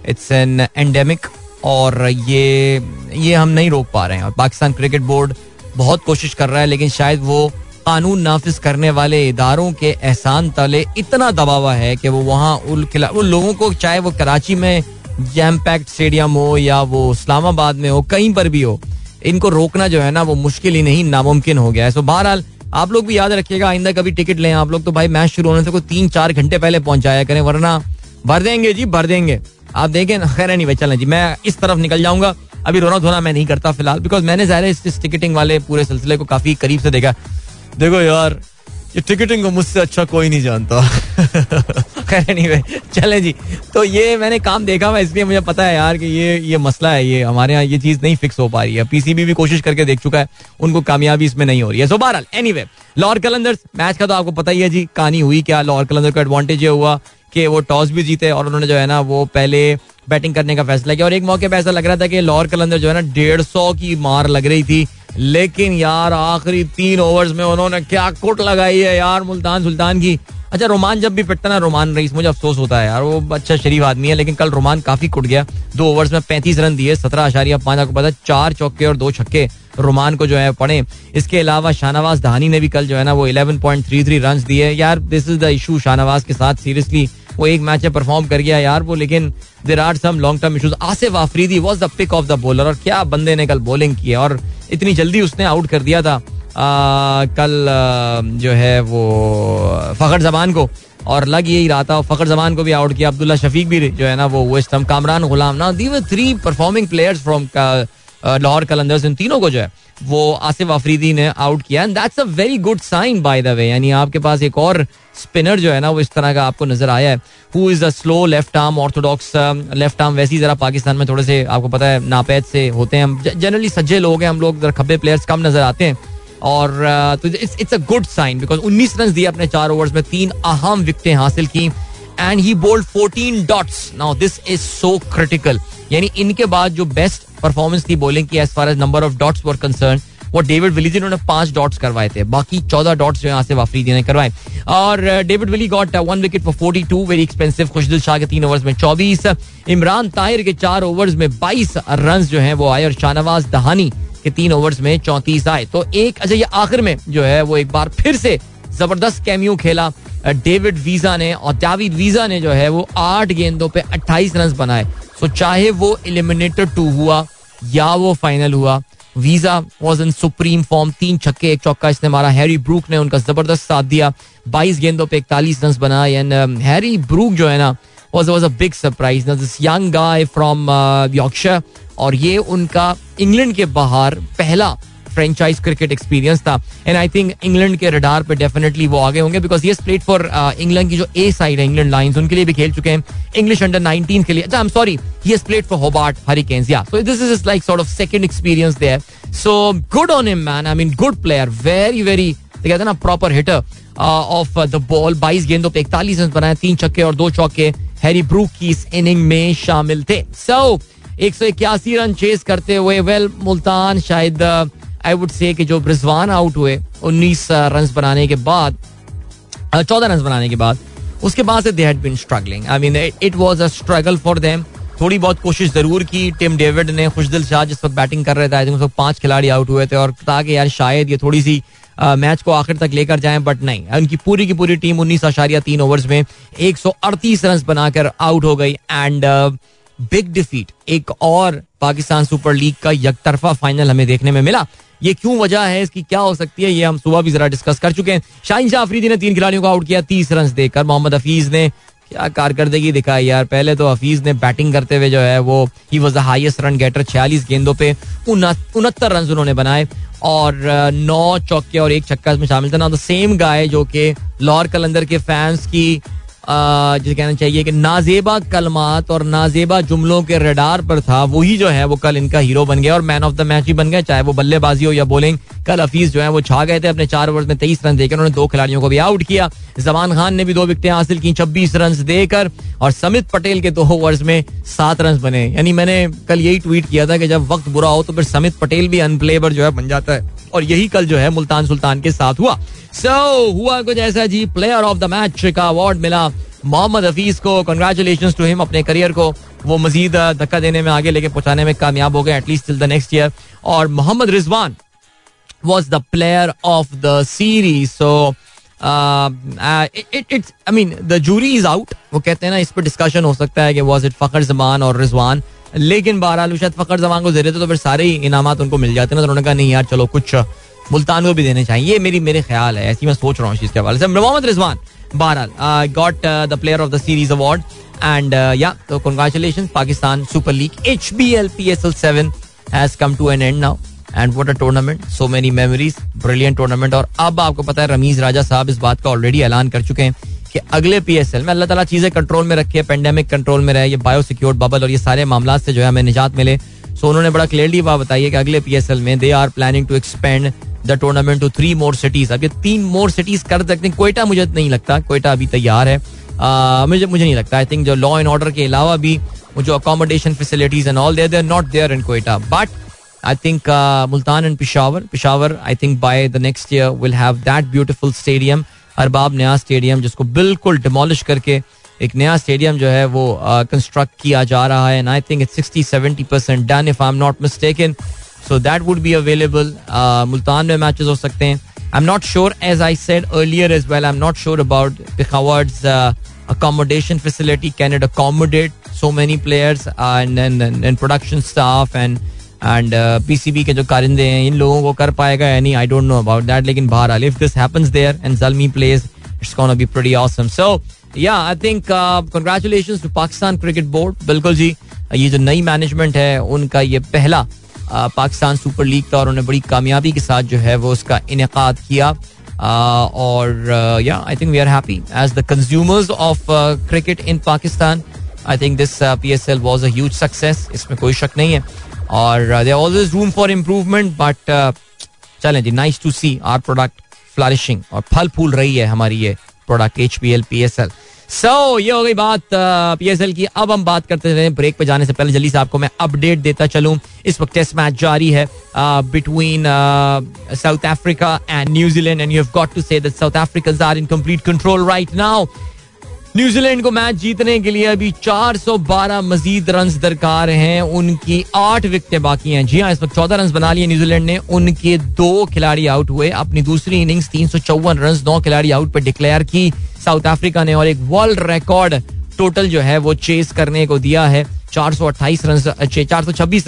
it's an endemic, और ये हम नहीं रोक पा रहे हैं. और पाकिस्तान क्रिकेट बोर्ड बहुत कोशिश कर रहा है, लेकिन शायद वो कानून नाफिज करने वाले इदारों के एहसान तले इतना दबावा है कि वो वहाँ उन लोगों को, चाहे वो कराची में जैम पैक्ड स्टेडियम हो या वो इस्लामाबाद में हो, कहीं पर भी हो, इनको रोकना जो है ना वो मुश्किल ही नहीं नामुमकिन हो गया है. सो बहरहाल आप लोग भी याद रखिएगा, आइंदा कभी टिकट लें आप लोग तो भाई मैच शुरू होने से कोई 3-4 घंटे पहले पहुंचाया करें, वरना भर देंगे जी, भर देंगे आप देखें. खैर नहीं भाई चलें जी, मैं इस तरफ निकल जाऊंगा, अभी रोना धोना मैं नहीं करता फिलहाल, बिकॉज मैंने ज़ाहिर है इस टिकटिंग वाले पूरे सिलसिले को काफी करीब से देखा. देखो यार ये टिकटिंग को मुझसे अच्छा कोई नहीं जानता. खैर नहीं भाई चले जी. तो ये मैंने काम देखा हुआ, इसलिए मुझे पता है यार कि ये मसला है, ये हमारे यहाँ ये चीज़ नहीं फिक्स हो पा रही है. पीसीबी भी कोशिश करके देख चुका है, उनको कामयाबी इसमें नहीं हो रही है. सो बहरहाल एनीवे लाहौर कलंदर्स मैच का तो आपको पता ही है जी, कहानी हुई क्या. लाहौर कलंदर का एडवांटेज ये हुआ कि वो टॉस भी जीते और उन्होंने जो है ना वो पहले बैटिंग करने का फैसला किया, और एक मौके पर ऐसा लग रहा था कि लाहौर कलंदर जो है ना 150 की मार लग रही थी, लेकिन यार आखिरी 3 ओवर्स में उन्होंने क्या कुट लगाई है यार मुल्तान सुल्तान की. अच्छा रोमान जब भी पिटता ना रोमान रईस, मुझे अफसोस होता है यार, वो अच्छा शरीफ आदमी है, लेकिन कल रोमान काफी कुट गया. 2 ओवर्स में 35 रन दिए, 17.5 आपको पता, 4 चौके और 2 छक्के रोमान को जो है पड़े. इसके अलावा शाहनवाज धानी ने भी कल जो है ना वो 11.33 रन दिए. यार this is the issue Shahnawaz के साथ, सीरियसली वो एक मैच में परफॉर्म कर गया यार वो, लेकिन there are some long term issues. Asif Afridi was the pick of the bowler, और क्या बंदे ने कल बॉलिंग की है, और इतनी जल्दी उसने आउट कर दिया था कल जो है वो फखर जमान को, और लग यही रहा था, फखर जमान को भी आउट किया, अब्दुल्ला शफीक भी जो है ना वो वेस्ट हम, कामरान गुलाम ना, the were 3 performing players from Lahore Qalandars, इन तीनों को जो है वो आसिफ आफरीदी ने आउट किया. And that's a very good sign by the way, यानी आपके पास एक और स्पिनर जो है ना वो इस तरह का आपको नजर आया है, who is a slow left arm orthodox left arm. वैसे ही जरा पाकिस्तान में थोड़े से आपको पता है नापैद से होते हैं, हम जनरली सज्जे लोग हैं हम लोग, जरा खब्बे प्लेयर्स कम नजर आते हैं, और तो it's a good sign because 19 run दिए अपने 4 ओवर्स में, 3 अहम विकटें हासिल की, and he bowled 14 dots. Now this is so critical, यानी इनके बाद जो बेस्ट परफॉर्मेंस थी बॉलिंग की as far as number of dots were concern, वो डेविड विली, जिन्होंने 5 डॉट्स करवाए थे, बाकी 14 डॉट्स जो यहाँ से वाफरीदी ने करवाए. और David Willey got 1 wicket for 42, very expensive. Khushdil Shah के 3 ओवर्स में 24, इमरान ताहिर के 4 ओवर्स में 22 रन जो हैं वो आए, और शाहनवाज दहानी के 3 ओवर्स में 34 आए. तो एक अच्छा ये आखिर में जो है वो एक बार फिर से जबरदस्त कैमियो खेला डेविड वीजा ने, और डेविड वीजा ने जो है वो 8 गेंदों पे 28 रन बनाए. सो चाहे वो एलिमिनेटर 2 हुआ या वो फाइनल हुआ, Wiese was in supreme form. 3 छक्के 1 चौका इसने मारा, हैरी ब्रूक ने उनका जबरदस्त साथ दिया, 22 गेंदों पे 41 रन बनाए. एंड हैरी ब्रूक जो है ना was a big surprise, this young guy from Yorkshire, और ये उनका इंग्लैंड के बाहर पहला फ्रेंचाइज क्रिकेट एक्सपीरियंस था. एंड आई थिंक इंग्लैंड के रडार पे डेफिनेटली वो आगे होंगे, बिकॉज ये प्लेड फॉर इंग्लैंड की जो ए साइड है, इंग्लैंड लायंस, उनके लिए भी खेल चुके हैं, इंग्लिश अंडर 19 के लिए, अच्छा आई एम सॉरी, ये played for Hobart Hurricanes. Yeah so this is like sort of second experience there, so good on him man, I mean good player, very very कहते हैं ना proper hitter of the ball. 22 गेंदों पे 41 run बनाए, 3 छक्के और 2 चौके Harry Brook की इस इनिंग में शामिल थे. सो 181 रन चेस करते हुए वेल मुल्तान शायद आई वुड से कि जो रिजवान आउट हुए 19 रन बनाने के बाद, 14 रन बनाने के बाद, उसके बाद से they had been struggling, I mean it was a struggle for them. थोड़ी बहुत कोशिश जरूर की टिम डेविड ने, खुशदिल शाह जिस वक्त बैटिंग कर रहे थे, आई थिंक उस वक्त 5 खिलाड़ी आउट हुए थे, और ताकि यार शायद ये थोड़ी सी मैच को आखिर तक लेकर जाए, बट नहीं, उनकी पूरी की पूरी टीम 19.3 ओवर्स में 138 रन बनाकर आउट हो गई. एंड बिग डिफीट, एक और पाकिस्तान सुपर लीग का यकतरफा फाइनल हमें देखने में मिला. ये क्यों वजह है, इसकी क्या हो सकती है, ये हम सुबह भी जरा डिस्कस कर चुके हैं. शाहीन शाह अफरीदी ने 3 खिलाड़ियों को आउट किया 30 रन देकर. मोहम्मद हफीज ने क्या कारकर्दगी दिखाई यार, पहले तो हफीज ने बैटिंग करते हुए जो है वो ही was the highest run getter, 46 गेंदों पे 69 रन उन्होंने बनाए, और 9 चौके और 1 छक्का इसमें शामिल था. ना द सेम गाय जो कि लाहौर कलंदर के फैंस की जिसे कहना चाहिए कि नाजेबा कलमात और नाजेबा जुमलों के रडार पर था, वही जो है वो कल इनका हीरो बन गया और मैन ऑफ द मैच भी बन गया, चाहे वो बल्लेबाजी हो या बॉलिंग. कल हफीज जो है वो छा गए थे, अपने 4 ओवर्स में 23 रन देकर उन्होंने 2 खिलाड़ियों को भी आउट किया. जमान खान ने भी 2 विकटें हासिल की 26 रन देकर, और समित पटेल के 2 ओवर्स में 7 रन बने. यानी मैंने कल यही ट्वीट किया था कि जब वक्त बुरा हो तो फिर समित पटेल भी अनप्लेएबल जो है बन जाता है, और यही कल जो है मुल्तान सुल्तान के साथ हुआ. सो हुआ कुछ ऐसा जी, प्लेयर ऑफ द मैच का अवार्ड मिला मोहम्मद हफीज को. कंग्रेचुलेशंस टू हिम, अपने करियर को वो मजीद धक्का देने में, आगे लेके पहुंचाने में कामयाब हो गए, at least till the next year. और Mohammad Rizwan was the player of the series, so the jury is out. वो कहते हैं ना, इस पर डिस्कशन हो सकता है कि वाज इट फ़खर ज़मान और रिजवान, लेकिन बहरहाल शायद फ़खर ज़मान को ज़रिए तो फिर सारे ही इनामात उनको मिल जाते हैं. तो उन्होंने कहा नहीं यार चलो कुछ मुल्तान को भी देने चाहिए. ये मेरे ख्याल है, ऐसी मैं सोच रहा हूँ इस चीज़ के हवाले से. मोहम्मद रिजवान बहरहाल got the player of the series award and yeah तो congratulations. Pakistan super league HBL PSL 7 has come to an end now and what a tournament, so many memories, brilliant tournament. और अब आपको पता है रमीज राजा साहब इस बात का ऑलरेडी ऐलान कर चुके हैं कि अगले PSL में अल्लाह ताला चीज़ें कंट्रोल में रखे, पेंडेमिक कंट्रोल में रहे, ये बायो सिक्योर बबल और ये सारे मामला से जो है हमें निजात मिले. सो उन्होंने बड़ा क्लियरली बात बताई है कि अगले PSL में they are planning to expand the tournament to 3 more cities. अब ये 3 more cities कर सकते हैं. कोयटा मुझे नहीं लगता, कोयटा अभी तैयार है, मुझे नहीं लगता. आई थिंक जो लॉ एंड ऑर्डर के अलावा भी जो accommodation facilities and all they are not there in Quetta. But I think Multan and Peshawar, I think by the next year will have that beautiful stadium, Arbab Naya Stadium, जिसको बिल्कुल demolish करके एक नया stadium जो है वो construct किया जा रहा है. And I think it's 60-70% done if I'm not mistaken. So that would be available. Multan में matches हो सकते हैं. I'm not sure, as I said earlier as well, I'm not sure about Peshawar's accommodation facility. Can it accommodate so many players and production staff and PCB के जो कारिंदे हैं इन लोगों को कर पाएगा या नहीं, I don't know about that. लेकिन बहरहाल if this happens there and Zalmi plays, it's gonna be pretty awesome. So yeah, I think congratulations to Pakistan Cricket Board. बिल्कुल जी, ये जो नई मैनेजमेंट है उनका ये पहला पाकिस्तान सुपर लीग था और उन्होंने बड़ी कामयाबी के साथ जो है वो उसका इनेकाद किया. और yeah, I think we are happy as the consumers of cricket in Pakistan. I think this PSL was a huge success. इसमें कोई शक नहीं है. और there always room for improvement, but चलें जी, nice to see our product flourishing और फल फूल रही है हमारी ये प्रोडक्ट HBL PSL. So ये हो गई बात PSL की. अब हम बात करते हैं, ब्रेक पे जाने से पहले जल्दी से आपको मैं अपडेट देता चलूँ. इस वक्त टेस्ट मैच जारी है between South Africa and New Zealand and you have got to say that South Africans are in complete control right now. New Zealand को मैच जीतने के लिए अभी 412 मजीद रन दरकार हैं, उनकी 8 विकेटें बाकी हैं. जी हाँ, इस वक्त 14 रन बना लिए न्यूजीलैंड ने, उनके 2 खिलाड़ी आउट हुए. अपनी दूसरी इनिंग्स 354 रन 9 खिलाड़ी आउट पर डिक्लेयर की साउथ अफ्रीका ने और एक वर्ल्ड रिकॉर्ड टोटल जो है वो चेस करने को दिया है. 426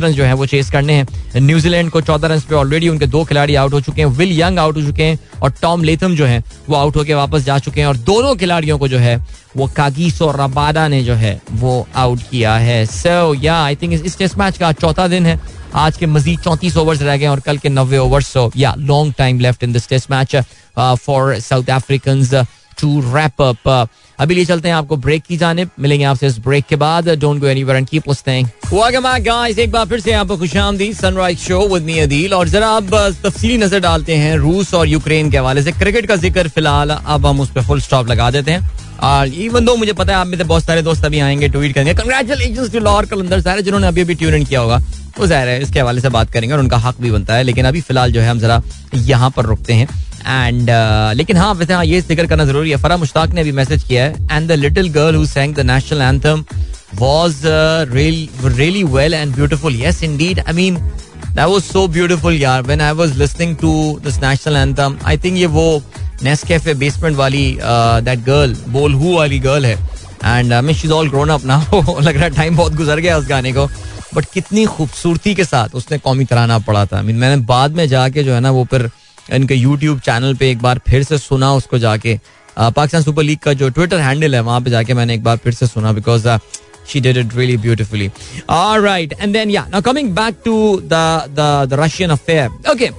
रन जो है वो चेस करने हैं न्यूजीलैंड को. 14 रन पे ऑलरेडी उनके 2 खिलाड़ी आउट हो चुके हैं. विल यंग आउट हो चुके हैं और टॉम लेथम जो है वो आउट होके वापस जा चुके हैं. और दोनों खिलाड़ियों को जो है वो कागीसो रबादा ने जो है वो आउट किया है. सो या आई थिंक इस टेस्ट मैच का 4था दिन है. आज के मजीद 34 ओवर्स रह गए और कल के 90 overs. So yeah long time left in this test match for South Africans to wrap up. अभी ले चलते हैं आपको ब्रेक की जानिब, मिलेंगे आपसे इस ब्रेक के बाद. Don't go anywhere and keep listening. Welcome back guys, एक बार फिर से आपको खुशामदीद sunrise show with me Adeel. और जरा अब तफसीली नजर डालते हैं रूस और यूक्रेन के हवाले से. क्रिकेट का जिक्र फिलहाल अब हम उस पर फुल स्टॉप लगा देते हैं. और इवन दो मुझे पता है आप में से बहुत सारे दोस्त अभी आएंगे, ट्वीट करेंगे कांग्रेचुलेशंस टू लाहौर कलंदर, सारे जिन्होंने अभी अभी ट्यून इन किया होगा वो जाहिर है इसके हवाले से बात करेंगे और उनका हक भी बनता है. लेकिन अभी फिलहाल जो है हम जरा यहाँ पर रुकते हैं. एंड लेकिन हाँ, वैसे हाँ ये जिक्र करना जरूरी है. फरा मुश्ताक ने भी मैसेज किया है. And the little girl who sang the national anthem was really well and beautiful. Yes indeed, I mean that was so beautiful यार. When I was listening to this national anthem, I think ये वो Nescafe basement वाली that girl, बोलहू वाली girl है. And I mean she is all grown up now. लग रहा है टाइम बहुत गुजर गया उस गाने को, बट कितनी खूबसूरती के साथ उसने कौमी तराना पढ़ा था. आई मीन मैंने बाद में जाके जो है ना वो फिर इनके YouTube चैनल पे एक बार फिर से सुना उसको जाके. पाकिस्तान सुपर लीग का जो ट्विटर हैंडल है वहाँ पे जाके मैंने एक बार फिर से सुना, because she did it really beautifully. All right, and then yeah, now coming back to the Russian affair. Okay,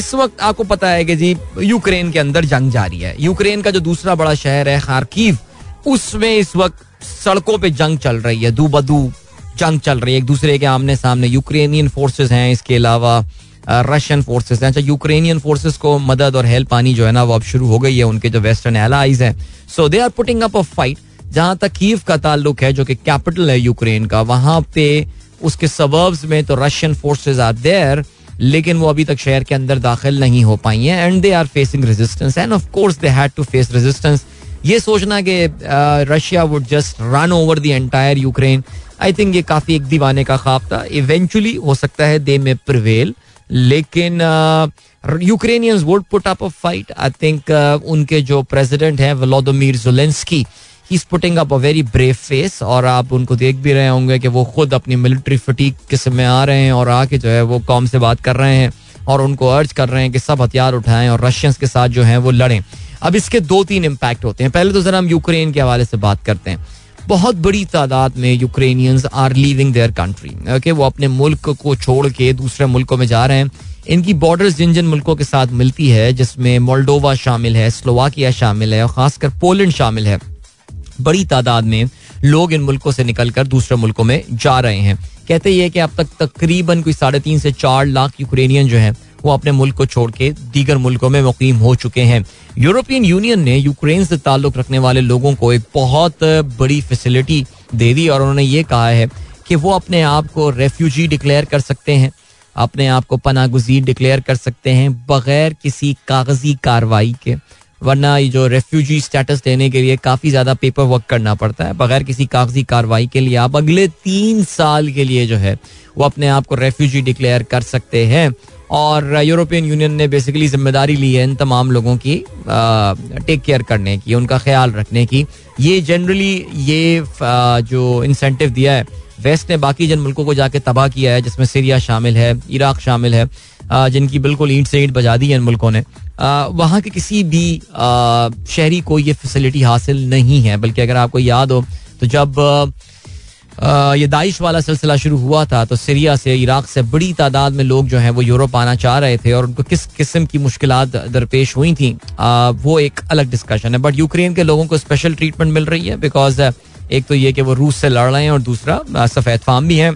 इस वक्त आपको पता है कि जी यूक्रेन के अंदर जंग जारी है. यूक्रेन का जो दूसरा बड़ा शहर है खार्किव, उसमें इस वक्त सड़कों पे जंग चल रही है, दूबदू जंग चल रही है एक दूसरे के आमने सामने. यूक्रेनियन फोर्सेस हैं, इसके अलावा रशियन फोर्सेस हैं. अच्छा, यूक्रेनियन फोर्सेस को मदद और हेल्प पानी जो है ना वो अब शुरू हो गई है, उनके जो वेस्टर्न एलाइज हैं. So they are putting up a fight. जहाँ तक कीव का ताल्लुक है जो कि कैपिटल है यूक्रेन का, वहाँ पे उसके सबर्ब्स में तो रशियन फोर्सेस आर देयर, लेकिन वो अभी तक शहर के अंदर दाखिल नहीं हो पाई हैं. And they are facing resistance and of course they had to face resistance. ये सोचना कि Russia would just run over the entire Ukraine, I think ये काफ़ी एक दीवाने का ख्वाब था. इवेंचुअली हो सकता है दे में प्रिवेल, लेकिन Ukrainians would put up a fight. I think उनके जो प्रेसिडेंट हैं Vladimir Zelensky, he is putting up a very brave face. और आप उनको देख भी रहे होंगे कि वो खुद अपनी मिलिट्री फटीग किस्म में आ रहे हैं और आके जो है वो कौम से बात कर रहे हैं और उनको अर्ज कर रहे हैं कि सब हथियार उठाएं और रशियंस के साथ जो है वो लड़ें. अब इसके दो तीन इम्पैक्ट होते हैं. पहले तो जरा हम यूक्रेन के हवाले से बात करते हैं. बहुत बड़ी तादाद में Ukrainians are leaving their country. Okay, वो अपने मुल्क को छोड़ के दूसरे मुल्कों में जा रहे हैं. इनकी बॉर्डर्स जिन जिन मुल्कों के साथ मिलती है, जिसमें मोल्डोवा शामिल है, स्लोवाकिया शामिल है और ख़ासकर पोलैंड शामिल है, बड़ी तादाद में लोग इन मुल्कों से निकलकर दूसरे मुल्कों में जा रहे हैं. कहते ये कि अब तक तकरीबन कोई 3.5 से 4 लाख यूक्रेनियन जो हैं वो अपने मुल्क को छोड़ के दीगर मुल्कों में मुकीम हो चुके हैं. यूरोपियन यूनियन ने यूक्रेन से ताल्लुक़ रखने वाले लोगों को एक बहुत बड़ी फैसिलिटी दे दी और उन्होंने ये कहा है कि वो अपने आप को रेफ्यूजी डिक्लेयर कर सकते हैं, अपने आप को पनाहगुज़ीन डिक्लेयर कर सकते हैं बग़ैर किसी कागजी कार्रवाई के. वरना ये जो रेफ्यूजी स्टेटस देने के लिए काफ़ी ज़्यादा पेपर वर्क करना पड़ता है. बगैर किसी कागजी कार्रवाई के लिए आप अगले 3 साल के लिए जो है वो अपने आप को रेफ्यूजी डिक्लेयर कर सकते हैं. और यूरोपियन यूनियन ने बेसिकली जिम्मेदारी ली है इन तमाम लोगों की टेक केयर करने की, उनका ख्याल रखने की. ये जनरली ये जो इंसेंटिव दिया है वेस्ट ने बाकी जिन मुल्कों को जाके तबाह किया है, जिसमें सीरिया शामिल है, इराक शामिल है, जिनकी बिल्कुल ईंट से ईंट बजा दी है इन मुल्कों ने, वहाँ के किसी भी शहरी को ये फैसिलिटी हासिल नहीं है. बल्कि अगर आपको याद हो तो जब ये दाइश वाला सिलसिला शुरू हुआ था तो सीरिया से, इराक से बड़ी तादाद में लोग जो हैं वो यूरोप आना चाह रहे थे और उनको किस किस्म की मुश्किलात दरपेश हुई थी वो एक अलग डिस्कशन है. बट यूक्रेन के लोगों को स्पेशल ट्रीटमेंट मिल रही है बिकॉज एक तो ये कि वो रूस से लड़ रहे हैं और दूसरा सफ़ेद फार्म भी हैं,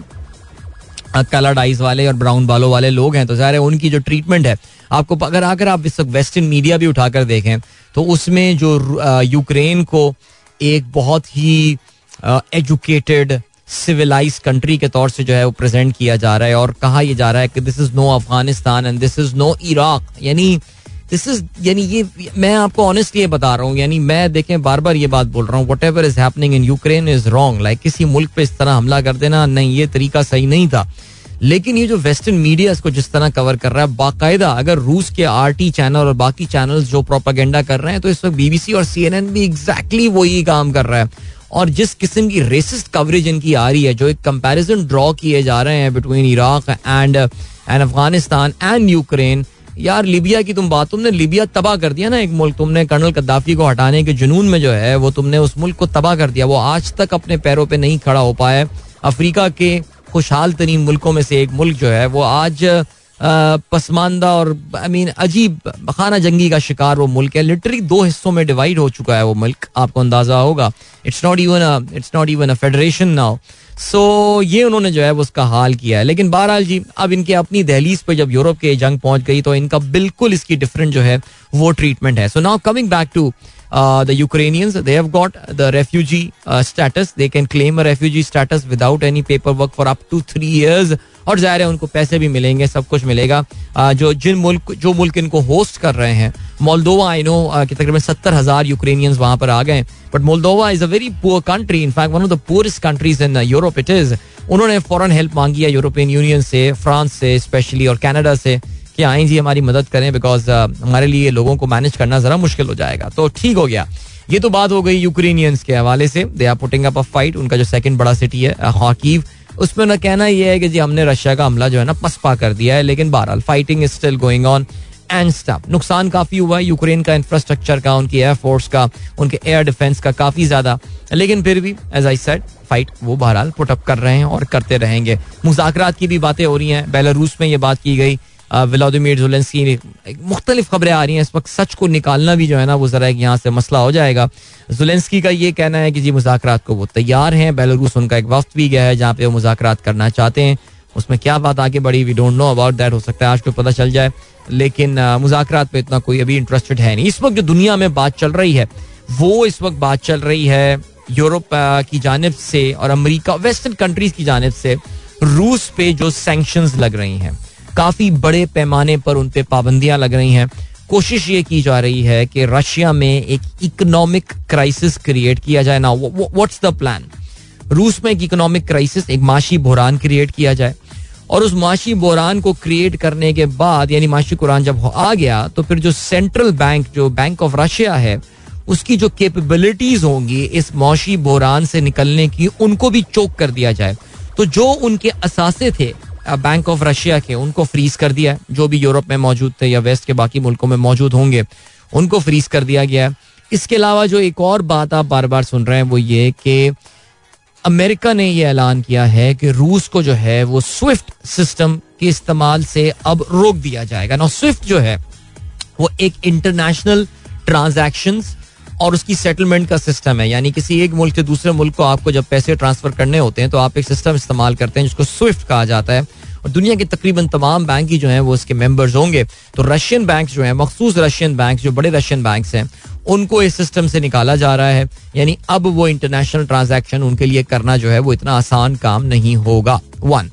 कलर्ड आइज वाले और ब्राउन बालों वाले लोग हैं. तो ज़ाहिर है उनकी जो ट्रीटमेंट है, आपको अगर आप इस वक्त वेस्टर्न मीडिया भी उठाकर देखें तो उसमें जो यूक्रेन को एक बहुत ही एजुकेटेड सिविलाइज कंट्री के तौर से जो है वो प्रेजेंट किया जा रहा है और कहा यह जा रहा है कि this is no Afghanistan and this is no Iraq. यानी दिस इज़, यानी ये मैं आपको ऑनेस्टली ये बता रहा हूँ, यानी मैं देखें बार बार ये बात बोल रहा हूँ, whatever is happening in Ukraine is wrong. Like किसी मुल्क पे इस तरह हमला कर देना, नहीं ये तरीका सही नहीं था. लेकिन ये जो वेस्टर्न मीडिया इसको जिस तरह कवर कर रहा है बाकायदा, अगर रूस के RT चैनल और बाकी चैनल्स जो प्रोपेगेंडा कर रहे हैं तो इस वक्त BBC और CNN भी एग्जैक्टली वही काम कर रहा है. और जिस किस्म की रेसिस्ट कवरेज इनकी आ रही है, जो एक कंपैरिजन ड्रॉ किए जा रहे हैं between Iraq and Afghanistan and Ukraine. यार लीबिया की तुमने लीबिया तबाह कर दिया ना एक मुल्क. तुमने कर्नल कद्दाफी को हटाने के जुनून में जो है वो तुमने उस मुल्क को तबाह कर दिया. वो आज तक अपने पैरों पे नहीं खड़ा हो पाया. अफ्रीका के खुशहाल तरीन मुल्कों में से एक मुल्क जो है वो आज पसमानदा और अजीब खाना जंगी का शिकार वो मुल्क है. लिटरली 2 हिस्सों में डिवाइड हो चुका है वो मुल्क, आपको अंदाजा होगा. It's not even a federation now. So ये उन्होंने जो है वो उसका हाल किया है. लेकिन बहरहाल जी, अब इनके अपनी दहलीज पर जब यूरोप के जंग पहुंच गई तो इनका बिल्कुल इसकी डिफरेंट जो है वो ट्रीटमेंट है. So now coming back to the Ukrainians, they have got the refugee status. They can claim a refugee status without any paperwork for up to 3 years. और ज़ाहिर है उनको पैसे भी मिलेंगे, सब कुछ मिलेगा. जो मुल्क इनको होस्ट कर रहे हैं, मोल्दोवा आई नो कि तकरीबन 70,000 यूक्रेनियंस वहाँ पर आ गए. But Moldova is a very poor country, in fact one of the poorest countries in Europe it is. उन्होंने फ़ौरन हेल्प मांगी है यूरोपियन यूनियन से, फ्रांस से स्पेशली और कनाडा से कि आएँ जी हमारी मदद करें बिकॉज हमारे लिए लोगों को मैनेज करना ज़रा मुश्किल हो जाएगा. तो ठीक हो गया, ये तो बात हो गई यूक्रेनियंस के हवाले से. They are putting up a fight. उनका जो सेकंड बड़ा सिटी है खाकीव, उसमें ना कहना ये है कि जी हमने रशिया का हमला जो है ना पसपा कर दिया है. लेकिन बहरहाल fighting is still going on and stuff. नुकसान काफ़ी हुआ है यूक्रेन का, इंफ्रास्ट्रक्चर का, उनकी एयरफोर्स का, उनके एयर डिफेंस का काफ़ी ज़्यादा. लेकिन फिर भी एज आई सेड फाइट वो बहरहाल पुटअप कर रहे हैं और करते रहेंगे. मुज़ाकरात की भी बातें हो रही हैं. बेलारूस में ये बात की गई, व्लादिमीर ज़ेलेंस्की ने, मुख्तलिफ खबरें आ रही हैं इस वक्त. सच को निकालना भी जो है ना वो ज़रा एक यहाँ से मसला हो जाएगा. ज़ेलेंस्की का ये कहना है कि जी मुज़ाकरात को वो तैयार हैं. बेलारूस उनका एक वफ्द भी गया है जहाँ पे वो मुज़ाकरात करना चाहते हैं. उसमें क्या बात आगे बढ़ी we don't know about that. हो सकता है आज को पता चल जाए. लेकिन मुज़ाकरात पे इतना कोई अभी इंटरेस्टेड है नहीं. इस वक्त जो दुनिया में बात चल रही है वो इस वक्त बात चल रही है यूरोप की जानिब से और अमरीका वेस्टर्न कंट्रीज़ की जानिब से रूस पे जो सैंक्शंस लग रही हैं. काफ़ी बड़े पैमाने पर उन पर पाबंदियाँ लग रही हैं. कोशिश ये की जा रही है कि रशिया में एक इकोनॉमिक क्राइसिस क्रिएट किया जाए. ना व्हाट्स द प्लान? रूस में एक इकोनॉमिक क्राइसिस, एक माशी बहरान क्रिएट किया जाए और उस माशी बहरान को क्रिएट करने के बाद, यानी माशी कुरान जब आ गया, तो फिर जो सेंट्रल बैंक, जो बैंक ऑफ रशिया है, उसकी जो कैपेबिलिटीज होंगी इस माशी बहरान से निकलने की, उनको भी चोक कर दिया जाए. तो जो उनके असासे थे बैंक ऑफ रशिया के, उनको फ्रीज कर दिया है. जो भी यूरोप में मौजूद थे या वेस्ट के बाकी मुल्कों में मौजूद होंगे, उनको फ्रीज कर दिया गया है. इसके अलावा जो एक और बात आप बार बार सुन रहे हैं वो ये कि अमेरिका ने ये ऐलान किया है कि रूस को जो है वो स्विफ्ट सिस्टम के इस्तेमाल से अब रोक दिया जाएगा. ना स्विफ्ट जो है वो एक इंटरनेशनल ट्रांजैक्शंस और उसकी सेटलमेंट का सिस्टम है, यानी किसी एक मुल्क से दूसरे मुल्क को आपको जब पैसे ट्रांसफर करने होते हैं तो आप एक सिस्टम इस्तेमाल करते हैं जिसको स्विफ्ट कहा जाता है. और दुनिया के तकरीबन तमाम बैंक ही जो हैं वो इसके मेंबर्स होंगे. तो रशियन बैंक जो हैं, मखसूस रशियन बैंक, जो बड़े रशियन बैंक्स हैं, उनको इस सिस्टम से निकाला जा रहा है. यानी अब वो इंटरनेशनल ट्रांजैक्शन उनके लिए करना जो है वो इतना आसान काम नहीं होगा. वन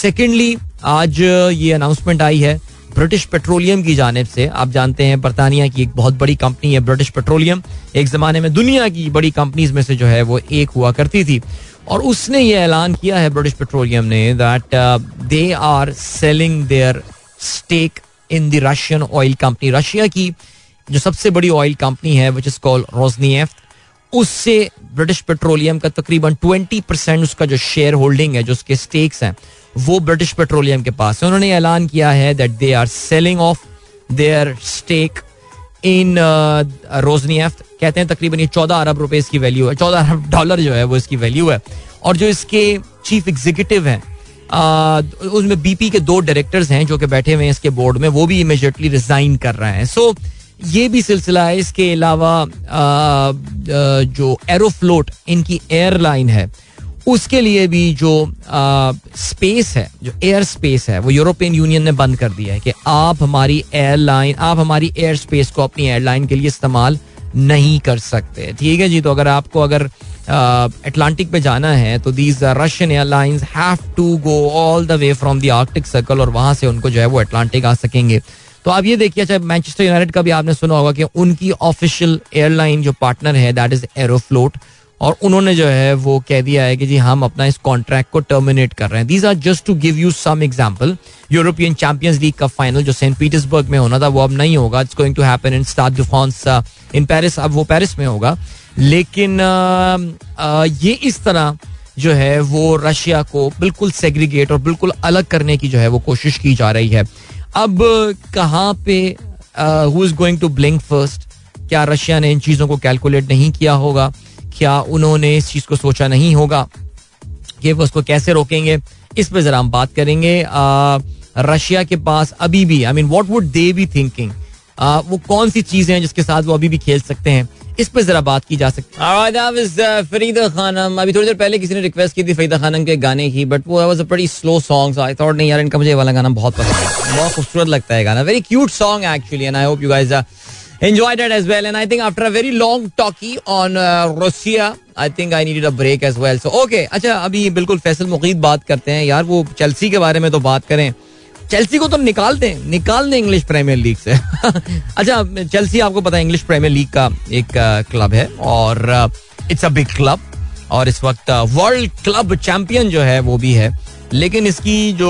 सेकेंडली, आज ये अनाउंसमेंट आई है ब्रिटिश पेट्रोलियम की जानिब से. आप जानते हैं बरतानिया की एक बहुत बड़ी कंपनी है ब्रिटिश पेट्रोलियम, एक ज़माने में दुनिया की बड़ी कंपनीज में से जो है वो एक हुआ करती थी. और उसने ये ऐलान किया है ब्रिटिश पेट्रोलियम ने that they are selling their stake in the Russian oil company. Russia की जो सबसे बड़ी ऑयल कंपनी है विच इज़ कॉल्ड रोजनियफ्ट, उससे ब्रिटिश पेट्रोलियम का तकरीबन 20% उसका जो शेयर होल्डिंग है, जो उसके स्टेक्स हैं, वो ब्रिटिश पेट्रोलियम के पास है. उन्होंने ऐलान किया है that they are selling off their stake in Rosneft. कहते हैं तकरीबन ये 14 अरब रुपए इसकी वैल्यू है, $14 अरब जो है वो इसकी वैल्यू है. और जो इसके चीफ एग्जीक्यूटिव हैं, उसमें बीपी के 2 डायरेक्टर्स हैं जो कि बैठे हुए हैं इसके बोर्ड में, वो भी इमीडिएटली रिजाइन कर रहे हैं. सो ये भी सिलसिला है. इसके अलावा जो एरोफ्लोट इनकी एयरलाइन है, उसके लिए भी जो स्पेस है, जो एयर स्पेस है, वो यूरोपियन यूनियन ने बंद कर दिया है कि आप हमारी एयर स्पेस को अपनी एयरलाइन के लिए इस्तेमाल नहीं कर सकते. ठीक है जी. तो अगर आपको अगर अटलांटिक पे जाना है तो these Russian airlines have to go all the way from the Arctic circle, और वहाँ से उनको जो है वो अटलांटिक आ सकेंगे. तो आप ये देखिए, चाहे मैनचेस्टर यूनाइटेड का भी आपने सुना होगा कि उनकी ऑफिशियल एयरलाइन जो पार्टनर है दैट इज एरोफ्लोट, और उन्होंने जो है वो कह दिया है कि जी हम अपना इस कॉन्ट्रैक्ट को टर्मिनेट कर रहे हैं. These are just to give you some example. European champions league का फाइनल जो सेंट पीटर्सबर्ग में होना था वो अब नहीं होगा. It's going to happen in Stade de France in Paris. अब वो पेरिस में होगा. लेकिन ये इस तरह जो है वो रशिया को बिल्कुल सेग्रीगेट और बिल्कुल अलग करने की जो है वो कोशिश की जा रही है. अब कहाँ पे who is going to blink first? क्या रशिया ने इन चीज़ों को कैलकुलेट नहीं किया होगा? क्या उन्होंने इस चीज़ को सोचा नहीं होगा कि वो उसको कैसे रोकेंगे? इस पर जरा हम बात करेंगे. रशिया के पास अभी भी what would they be thinking, वो कौन सी चीज़ें हैं जिसके साथ वो अभी भी खेल सकते हैं, इस पर जरा बात की जा सकती है. फरीदा खानम, अभी थोड़ी देर पहले किसी ने रिक्वेस्ट की थी फरीदा खानम के गाने की, बट वो was a very slow song, so I thought नहीं यार इनका मुझे ये वाला गाना बहुत पसंद है, बहुत खूबसूरत लगता है गाना, very cute song actually, and I hope you guys enjoyed it as well, and I think after a very long talkie on Russia I think I needed a break as well, so okay. अच्छा, अभी बिल्कुल फैसल मुकीद बात करते हैं यार. वो Chelsea के बारे में तो बात करें, चेल्सी को तो निकाल दें इंग्लिश प्रीमियर लीग से. अच्छा, चेल्सी आपको पता है इंग्लिश प्रीमियर लीग का एक क्लब है और इट्स अ बिग क्लब और इस वक्त वर्ल्ड क्लब चैंपियन जो है वो भी है. लेकिन इसकी जो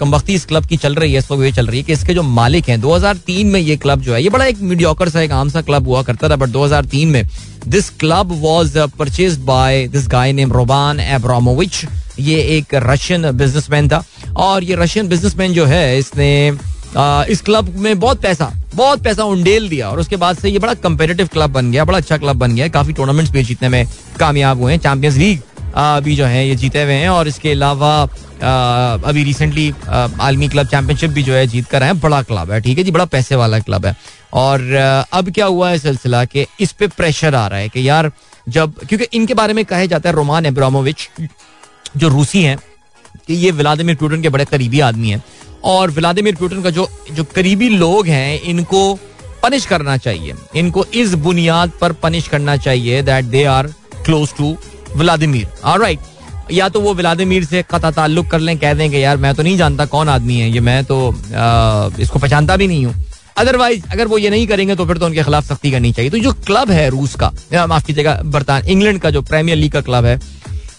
कमबख्ती इस क्लब की चल रही है, इस वक्त ये चल रही है कि इसके जो मालिक हैं, 2003 में ये क्लब जो है, ये बड़ा एक मीडियोकर सा एक आम सा क्लब हुआ करता था, बट 2003 में this club was purchased by this guy name Roman Abramovich. ये एक रशियन बिजनेसमैन था और ये रशियन बिजनेसमैन जो है इसने इस क्लब में बहुत पैसा उंडेल दिया और उसके बाद से ये बड़ा कंपेटिटिव क्लब बन गया, बड़ा अच्छा क्लब बन गया, काफी टूर्नामेंट्स भी जीतने में कामयाब हुए हैं, चैंपियंस लीग अभी जो है ये जीते हुए हैं और इसके अलावा अभी रिसेंटली आलमी क्लब चैंपियनशिप भी जो है जीत कर आए हैं. बड़ा क्लब है, ठीक है जी, बड़ा पैसे वाला क्लब है. और अब क्या हुआ है सिलसिला कि इस पे प्रेशर आ रहा है कि यार जब, क्योंकि इनके बारे में कहा जाता है रोमान एब्रामोविच जो रूसी हैं कि ये व्लादिमीर पुतिन के बड़े करीबी आदमी हैं और व्लादिमीर पुतिन का जो करीबी लोग हैं इनको पनिश करना चाहिए, इनको इस बुनियाद पर पनिश करना चाहिए that they are close to Vladimir. Alright, या तो वो व्लादिमीर से कता ताल्लुक कर लें, कह दें कि यार मैं तो नहीं जानता कौन आदमी है ये, मैं तो इसको पहचानता भी नहीं हूँ. अदरवाइज अगर वो ये नहीं करेंगे तो फिर तो उनके खिलाफ सख्ती करनी चाहिए. तो जो क्लब है रूस का, माफ कीजिएगा, इंग्लैंड का जो प्रीमियर लीग का क्लब है,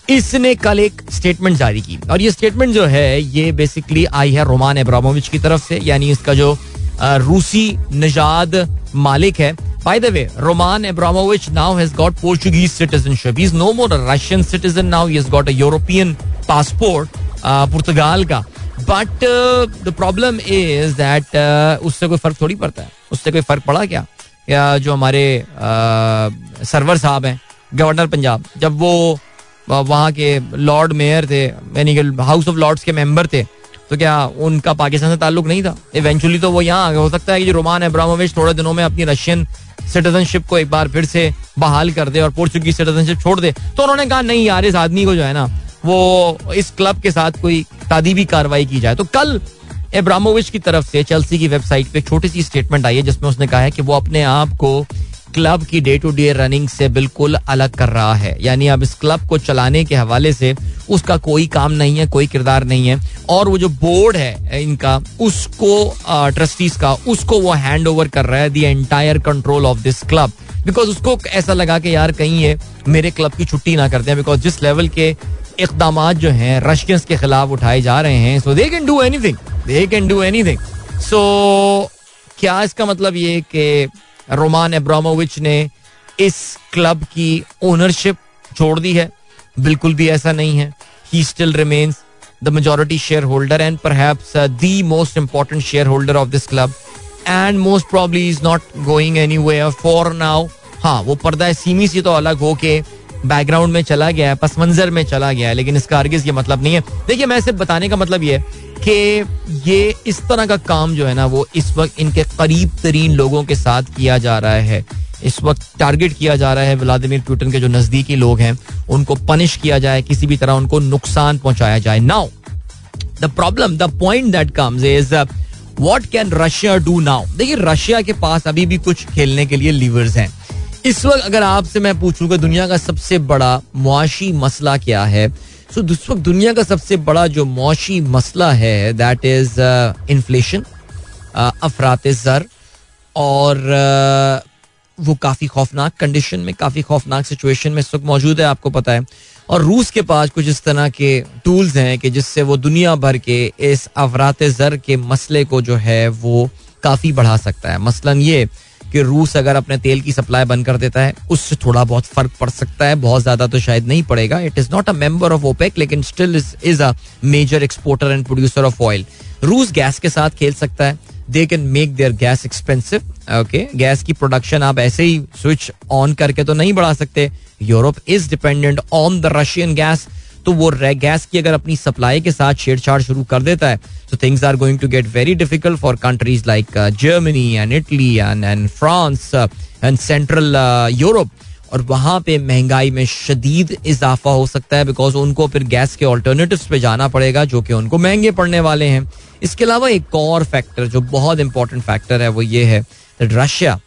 इसने कल एक स्टेटमेंट जारी की और ये स्टेटमेंट जो है ये बेसिकली आई है रोमान एब्रामोविच की तरफ से, यानी इसका जो रूसी निजाद मालिक है. By the way, Roman Abramovich now has got Portuguese citizenship. He's no more a Russian citizen now. He has got a European passport, Portugal का. But the problem is that उससे कोई फर्क थोड़ी पड़ता है. उससे कोई फर्क पड़ा क्या? या जो हमारे सरवर साहब हैं, गवर्नर पंजाब, जब वो वहाँ के लॉर्ड मेयर थे, यानी कि हाउस ऑफ लॉर्ड्स के मेंबर थे, तो क्या उनका पाकिस्तान से ताल्लुक नहीं था? इवेंचुअली तो वो यहाँ आ गए. हो सकता है कि रोमान एब्रामोविच थोड़े दिनों में अपनी रशियन सिटीजनशिप को एक बार फिर से बहाल कर दे और पोर्चुगीज सिटीजनशिप छोड़ दे. तो उन्होंने कहा नहीं यार, इस आदमी को जो है ना वो इस क्लब के साथ कोई तादीबी कार्रवाई की जाए. तो कल एब्रामोविच की तरफ से चेल्सी की वेबसाइट पे छोटी सी स्टेटमेंट आई है जिसमें उसने कहा है कि वो अपने आप को क्लब की डे टू डे रनिंग से बिल्कुल अलग कर रहा है. यानी अब इस क्लब को चलाने के हवाले से उसका कोई काम नहीं है, कोई किरदार नहीं है. और वो जो बोर्ड है इनका, उसको ट्रस्टीज का, उसको वो हैंड ओवर कर रहा है the entire control of this club, because उसको ऐसा लगा कि यार कहीं ये मेरे क्लब की छुट्टी ना करते हैं, बिकॉज जिस लेवल के इकदाम जो हैं रशियंस के खिलाफ उठाए जा रहे हैं, so they can do anything, they can do anything. So क्या इसका मतलब ये कि रोमान एब्रामोविच ने इस क्लब की ओनरशिप छोड़ दी है? बिल्कुल भी ऐसा नहीं है. He still remains the majority share holder and perhaps the most important share holder of this club and most probably is not going anywhere for now. हाँ, वो पर्दा सीमी से तो अलग होके बैकग्राउंड में चला गया है, पस मंजर में चला गया है, लेकिन इसका हरगिज़ ये मतलब नहीं है. देखिए, मैं सिर्फ बताने का मतलब ये है कि ये इस तरह का काम जो है ना वो इस वक्त इनके करीब तरीन लोगों के साथ किया जा रहा है. इस वक्त टारगेट किया जा रहा है व्लादिमीर पुतिन के जो नजदीकी लोग हैं, उनको पनिश किया जाए, किसी भी तरह उनको नुकसान पहुंचाया जाए. Now the problem, the point that comes is what can Russia do now. देखिए, रशिया के पास अभी भी कुछ खेलने के लिए लीवर्स हैं. इस वक्त अगर आपसे मैं पूछूं कि दुनिया का सबसे बड़ा मुआशी मसला क्या है, सो इस वक्त दुनिया का सबसे बड़ा जो मुआशी मसला है दैट इज इन्फ्लेशन, अफरात ज़र, और वो काफ़ी खौफनाक कंडीशन में, काफ़ी खौफनाक सिचुएशन में इस वक्त मौजूद है, आपको पता है. और रूस के पास कुछ इस तरह के टूल्स हैं कि जिससे वो दुनिया भर के इस अफरात ज़र के मसले को जो है वो काफ़ी बढ़ा सकता है. मसलन ये कि रूस अगर अपने तेल की सप्लाई बंद कर देता है, उससे थोड़ा बहुत फर्क पड़ सकता है, बहुत ज्यादा तो शायद नहीं पड़ेगा. It is not a member of OPEC, लेकिन still is a major exporter and producer of oil. रूस गैस के साथ खेल सकता है. They can make their gas expensive. Okay, gas की प्रोडक्शन आप ऐसे ही स्विच ऑन करके तो नहीं बढ़ा सकते. Europe is dependent on the Russian gas. तो वो गैस की अगर अपनी सप्लाई के साथ छेड़छाड़ शुरू कर देता है, so things are going to get very difficult for countries like Germany and Italy and France and central Europe. और वहाँ पे महंगाई में शदीद इजाफा हो सकता है, बिकॉज उनको फिर गैस के ऑल्टरनेटिव्स पे जाना पड़ेगा जो कि उनको महंगे पड़ने वाले हैं. इसके अलावा एक और फैक्टर जो बहुत इंपॉर्टेंट फैक्टर है वो ये है that Russia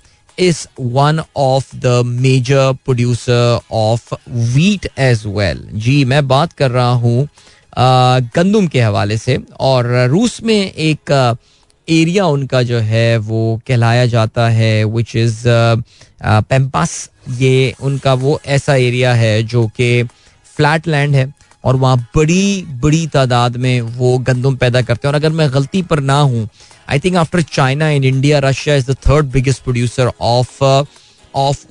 is one of the major producer of wheat as well. जी, मैं बात कर रहा हूँ गंदम के हवाले से. और रूस में एक एरिया उनका जो है वो कहलाया जाता है विच इज़ पेम्पास. ये उनका वो ऐसा एरिया है जो कि फ्लैट लैंड है और वहाँ बड़ी बड़ी तादाद में वो गंदम पैदा करते हैं. और अगर मैं गलती पर ना हूँ, I think after China and India, Russia is the third biggest producer of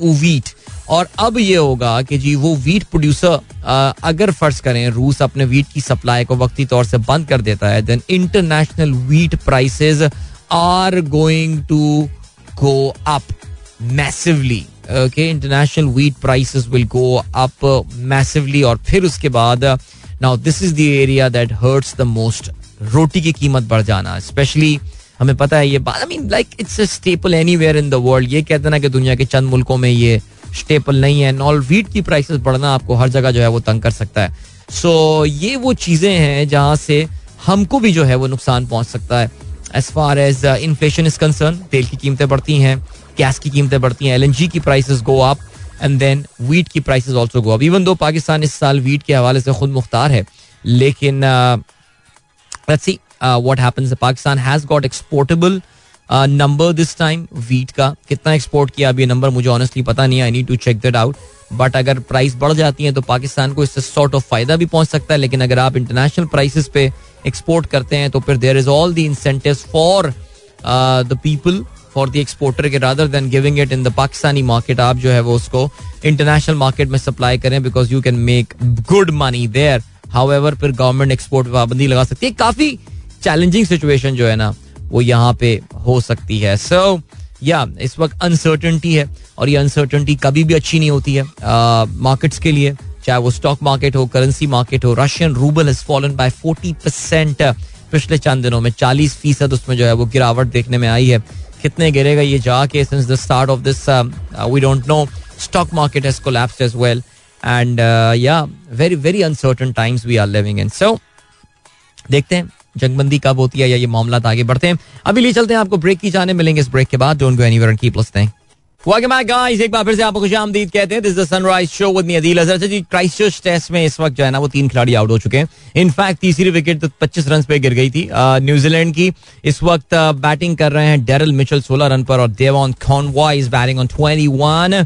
wheat. और अब ये होगा कि जी वो व्हीट प्रोड्यूसर अगर फर्ज करें रूस अपने व्हीट की सप्लाई को वक्ती तौर से बंद कर देता है, then international wheat prices are going to go up massively. Okay, international wheat prices will go up massively. और फिर उसके बाद now this is the area that hurts the most. रोटी की कीमत बढ़ जाना, स्पेशली हमें पता है ये बात, I mean like it's a staple anywhere in the world. ये कहते ना कि दुनिया के चंद मुल्कों में ये स्टेपल नहीं है. नॉल व्हीट की प्राइसेस बढ़ना आपको हर जगह जो है वो तंग कर सकता है. सो ये वो चीज़ें हैं जहाँ से हमको भी जो है वो नुकसान पहुँच सकता है. As far as inflation is concern, तेल की कीमतें बढ़ती हैं, गैस की कीमतें बढ़ती हैं, LNG की prices go up and then wheat की prices also go up. Even though Pakistan इस साल व्हीट के हवाले से खुद मुख्तार है, लेकिन let's see what happens. Pakistan has got exportable number this time. Wheat का कितना export किया, अभी नंबर मुझे honestly पता नहीं है. I need to check that out. But अगर प्राइस बढ़ जाती है तो पाकिस्तान को इससे सॉर्ट ऑफ फायदा भी पहुंच सकता है. लेकिन अगर आप इंटरनेशनल प्राइसेस पे एक्सपोर्ट करते हैं तो फिर there is all the incentives for the people, for the exporter, के rather than giving it in the Pakistani market. आप जो है वो उसको इंटरनेशनल मार्केट में सप्लाई करें because you can make good money there. However फिर गवर्नमेंट एक्सपोर्ट पाबंदी लगा सकती है. काफी चैलेंजिंग सिचुएशन जो है ना वो यहाँ पे हो सकती है. सो या इस वक्त अनसर्टेनिटी है और ये अनसर्टेनिटी कभी भी अच्छी नहीं होती है मार्केट्स के लिए, चाहे वो स्टॉक मार्केट हो, करेंसी मार्केट हो. Russian rouble has fallen by 40% पिछले चंद दिनों में, 40% उसमें जो है वो गिरावट देखने में आई है. कितने गिरेगा ये जाके since the start of this we don't know. Stock market has collapsed as well and yeah very very uncertain times we are living in. So देखते हैं जंगबंदी कब होती है या ये मामला आगे बढ़ते हैं. अभी लिए चलते हैं आपको ब्रेक की जाने, मिलेंगे इस ब्रेक के बाद. Don't go anywhere and keep listening. Welcome back guys, एक बार फिर से आपको खुशामदीद कहते हैं. This is the sunrise show with me Adeel Azhar. जी, क्राइस्टचर्च टेस्ट में इस वक्त जो है ना वो 3 खिलाड़ी आउट हो चुके हैं. इनफैक्ट तीसरी विकेट तो 25 रन पे गिर गई थी न्यूजीलैंड की. इस वक्त बैटिंग कर रहे हैं डेरल मिचेल 16 रन पर और Devon Conway is batting on 21.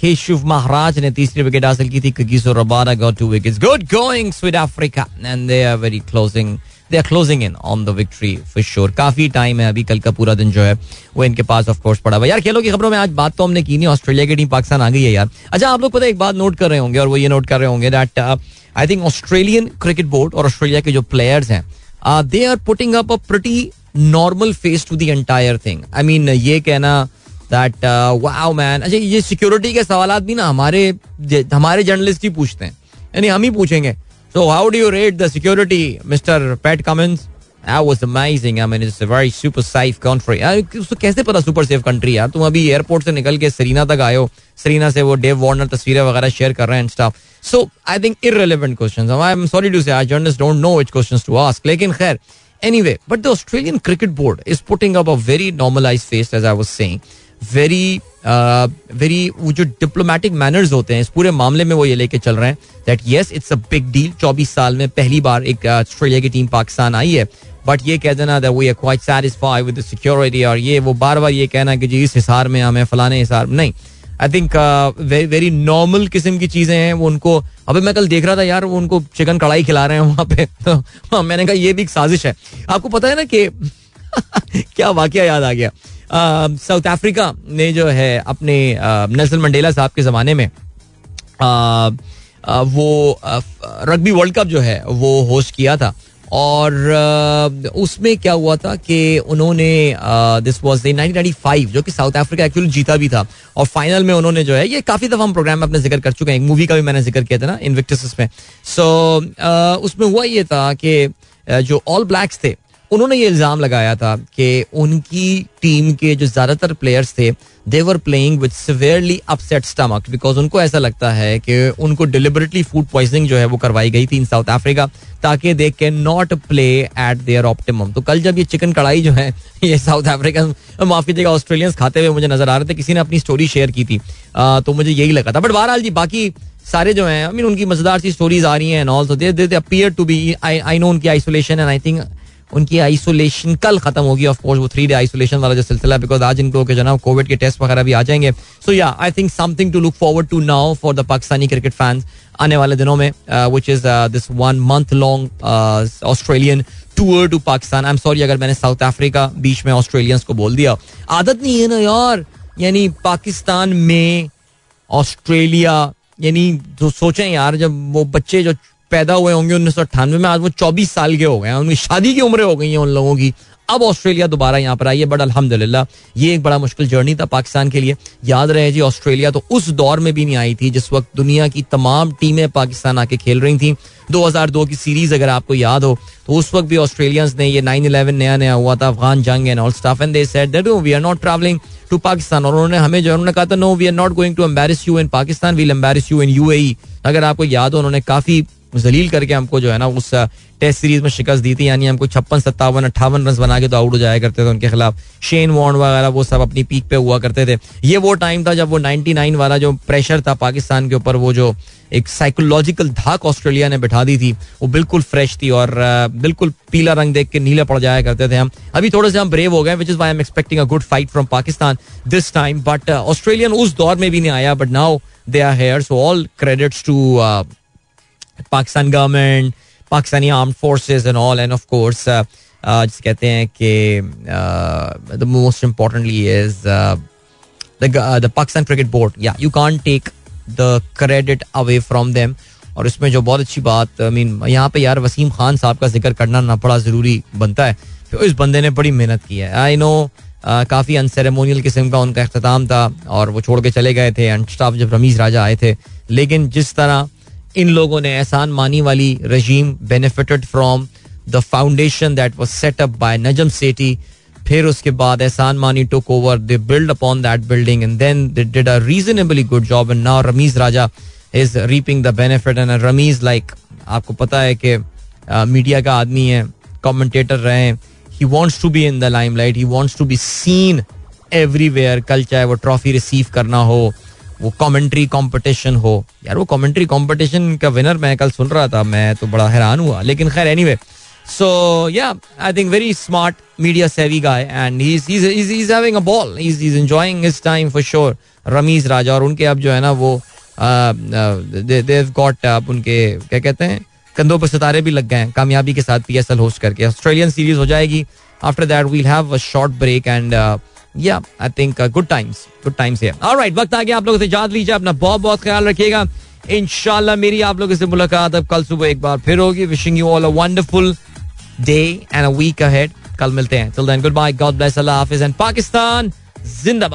Keshav Maharaj ने तीसरी विकेट हासिल की थी. Kagiso Rabada got 2 wickets. Good going South Africa and they are very closing, they are closing in on the victory for sure. काफी time है अभी, कल का पूरा दिन जो है वो इनके पास ऑफ कोर्स पड़ा हुआ. यार खेलों की खबरों में आज बात तो हमने की नहीं, ऑस्ट्रेलिया की टीम पाकिस्तान आ गई है यार. अच्छा, आप लोग पता है एक बात नोट कर रहे होंगे और वो ये नोट कर रहे होंगे that I think Australian cricket board और ऑस्ट्रेलिया के जो प्लेयर्स हैं they are putting up a pretty normal face to the entire thing. I mean ये कहना दैट वाओ मैन. अच्छा, ये सिक्योरिटी के सवाल भी ना हमारे जर्नलिस्ट ही पूछते हैं, यानी हम ही पूछेंगे. So how do you rate the security, Mr. Pat Cummins? That was amazing. I mean, it's a very super safe country. उसको कैसे पता super safe country यार? तुम अभी एयरपोर्ट से निकल के सरीना तक आए हो, सरीना से वो डेव वार्नर तस्वीरें वगैरह शेयर कर रहे हैं and stuff. So I think irrelevant questions. I'm sorry to say, our journalists don't know which questions to ask. लेकिन खैर, anyway, but the Australian Cricket Board is putting up a very normalized face, as I was saying. Very वो जो diplomatic manners होते हैं इस पूरे मामले में वो ये लेके चल रहे हैं that yes it's a big deal. 24 साल में पहली बार एक ऑस्ट्रेलिया की टीम पाकिस्तान आई है, बट ये कह देना that we are quite satisfied with the security और ये वो बार बार ये कहना कि जी इस हिसार में हमें फलाने हिसार नहीं. I think very very normal किस्म की चीज़ें हैं वो उनको. अभी मैं कल देख रहा था यार, वो उनको चिकन कढ़ाई खिला रहे हैं वहाँ पे, तो मैंने कहा ये भी एक साजिश है. आपको पता है ना कि क्या वाकया याद आ गया. साउथ अफ्रीका ने जो है अपने नेल्सन मंडेला साहब के ज़माने में वो रग्बी वर्ल्ड कप जो है वो होस्ट किया था और उसमें क्या हुआ था कि उन्होंने दिस वाज द 1995 जो कि साउथ अफ्रीका एक्चुअली जीता भी था और फाइनल में उन्होंने जो है, ये काफ़ी दफ़ा हम प्रोग्राम में अपने जिक्र कर चुके हैं, एक मूवी का भी मैंने जिक्र किया था ना इन्विक्टस में. सो उसमें हुआ ये था कि जो ऑल ब्लैक्स थे उन्होंने ये इल्ज़ाम लगाया था कि उनकी टीम के जो ज़्यादातर प्लेयर्स थे they were playing with severely upset stomach because उनको ऐसा लगता है कि उनको डिलिबरेटली फूड पॉइजनिंग जो है वो करवाई गई थी इन साउथ अफ्रीका ताकि they can not play at their optimum. तो कल जब ये चिकन कढ़ाई जो है ये साउथ अफ्रीकन, माफ़ी दीजिएगा, ऑस्ट्रेलियंस खाते हुए मुझे नज़र आ रहे थे, किसी ने अपनी स्टोरी शेयर की थी तो मुझे यही लगा था. बट बहरहाल जी बाकी सारे जो हैं आई मीन उनकी मज़ेदार सी स्टोरीज आ रही हैं and also they appear to be. I know उनकी आइसोलेशन एंड आई थिंक उनकी आइसोलेशन कल खत्म होगी, ऑफ कोर्स वो 3 डे आइसोलेशन वाला जो सिलसिला, बिकॉज आज इन लोगों के जनाब कोविड के टेस्ट वगैरह भी आ जाएंगे. So yeah I think something to look forward to now for the Pakistani cricket fans आने वाले दिनों में, which is this 1 month long Australian tour to Pakistan. I am sorry अगर मैंने साउथ अफ्रीका बीच में ऑस्ट्रेलियंस को बोल दिया, आदत नहीं है ना यार. यानी पाकिस्तान में ऑस्ट्रेलिया, यानी जो सोचें यार जब वो बच्चे जो पैदा हुए होंगे 1998 में, आज वो 24 साल के हो गए हैं, उनकी शादी की उम्रें हो गई हैं उन लोगों की. अब ऑस्ट्रेलिया दोबारा यहाँ पर आई है, बट अल्हम्दुलिल्लाह ये एक बड़ा मुश्किल जर्नी था पाकिस्तान के लिए. याद रहे जी, ऑस्ट्रेलिया तो उस दौर में भी नहीं आई थी जिस वक्त दुनिया की तमाम टीमें पाकिस्तान आके खेल रही थी. 2002 की सीरीज अगर आपको याद हो तो उस वक्त भी ऑस्ट्रेलियंस ने, ये 9/11 नया नया हुआ था, अफगान जंग and all stuff, and they said that we are not travelling to Pakistan. और उन्होंने हमें जो उन्होंने कहा था no we are not going to embarrass you in Pakistan, we will embarrass you in UAE. अगर आपको याद हो उन्होंने काफी जलील करके हमको जो है ना उस टेस्ट सीरीज में शिकस्त दी थी, यानी हमको 56, 57, 58 रन बना के तो आउट हो जाया करते थे उनके खिलाफ. शेन वॉर्न वगैरह वो सब अपनी पीक पे हुआ करते थे. ये वो टाइम था जब वो 99 वाला जो प्रेशर था पाकिस्तान के ऊपर, वो जो एक साइकोलॉजिकल धाक ऑस्ट्रेलिया ने बिठा दी थी वो बिल्कुल फ्रेश थी और बिल्कुल पीला रंग देख के नीला पड़ जाया करते थे हम. अभी थोड़े से हम ब्रेव हो गए, which is why I am expecting a good fight from Pakistan this time. But Australian उस दौर में भी नहीं आया, but now they are here. So all credits to Pakistan government, Pakistani armed forces and all. And of course, just कहते हैं कि the most importantly is the Pakistan Cricket Board. Yeah, you can't take the credit away from them. और इसमें जो बहुत अच्छी बात, I mean यहाँ पे यार वसीम खान साहब का जिक्र करना ना बड़ा ज़रूरी बनता है. इस बंदे ने बड़ी मेहनत की है. आई नो काफ़ी अनसेरेमोनियल किस्म का उनका अख्ताम था और वो छोड़ के चले गए थे एंड स्टाफ जब रमीज़ राजा आए थे, लेकिन जिस तरह इन लोगों ने एहसान मानी वाली regime benefited from the foundation that was set up by Najam Sethi, फिर उसके बाद Ehsan Mani took over, they build upon that building and then they did a reasonably good job and now Ramiz Raja is reaping the benefit. And Ramiz like आपको पता है कि media का आदमी है, कमेंटेटर रहे हैं. He wants to be in the limelight. He wants to be seen everywhere. कल चाहे वो ट्रॉफी रिसीव करना हो, वो कमेंट्री कंपटीशन हो. यार वो कमेंट्री कंपटीशन का विनर मैं कल सुन रहा था, मैं तो बड़ा हैरान हुआ, लेकिन खैर anyway. So yeah, I think very smart, media savvy guy, and he's having a ball. He's enjoying his time for sure. Ramiz Raja और उनके अब जो है ना वो they've got up, उनके क्या कहते हैं कंधों पर सितारे भी लग गए हैं कामयाबी के साथ PSL होस्ट करके. ऑस्ट्रेलियन सीरीज हो जाएगी. After that we'll have a short break and yeah I think good times है. ऑलराइट, वक्त आ गया, आप लोगों से इजाजत लीजिए, अपना बहुत बहुत ख्याल रखिएगा. इंशाल्लाह मेरी आप लोगों से मुलाकात अब कल सुबह एक बार फिर होगी. Wishing you all a wonderful day and a week ahead. कल मिलते हैं, till then good bye, God bless, अल्लाह हाफिज एंड पाकिस्तान जिंदाबाद.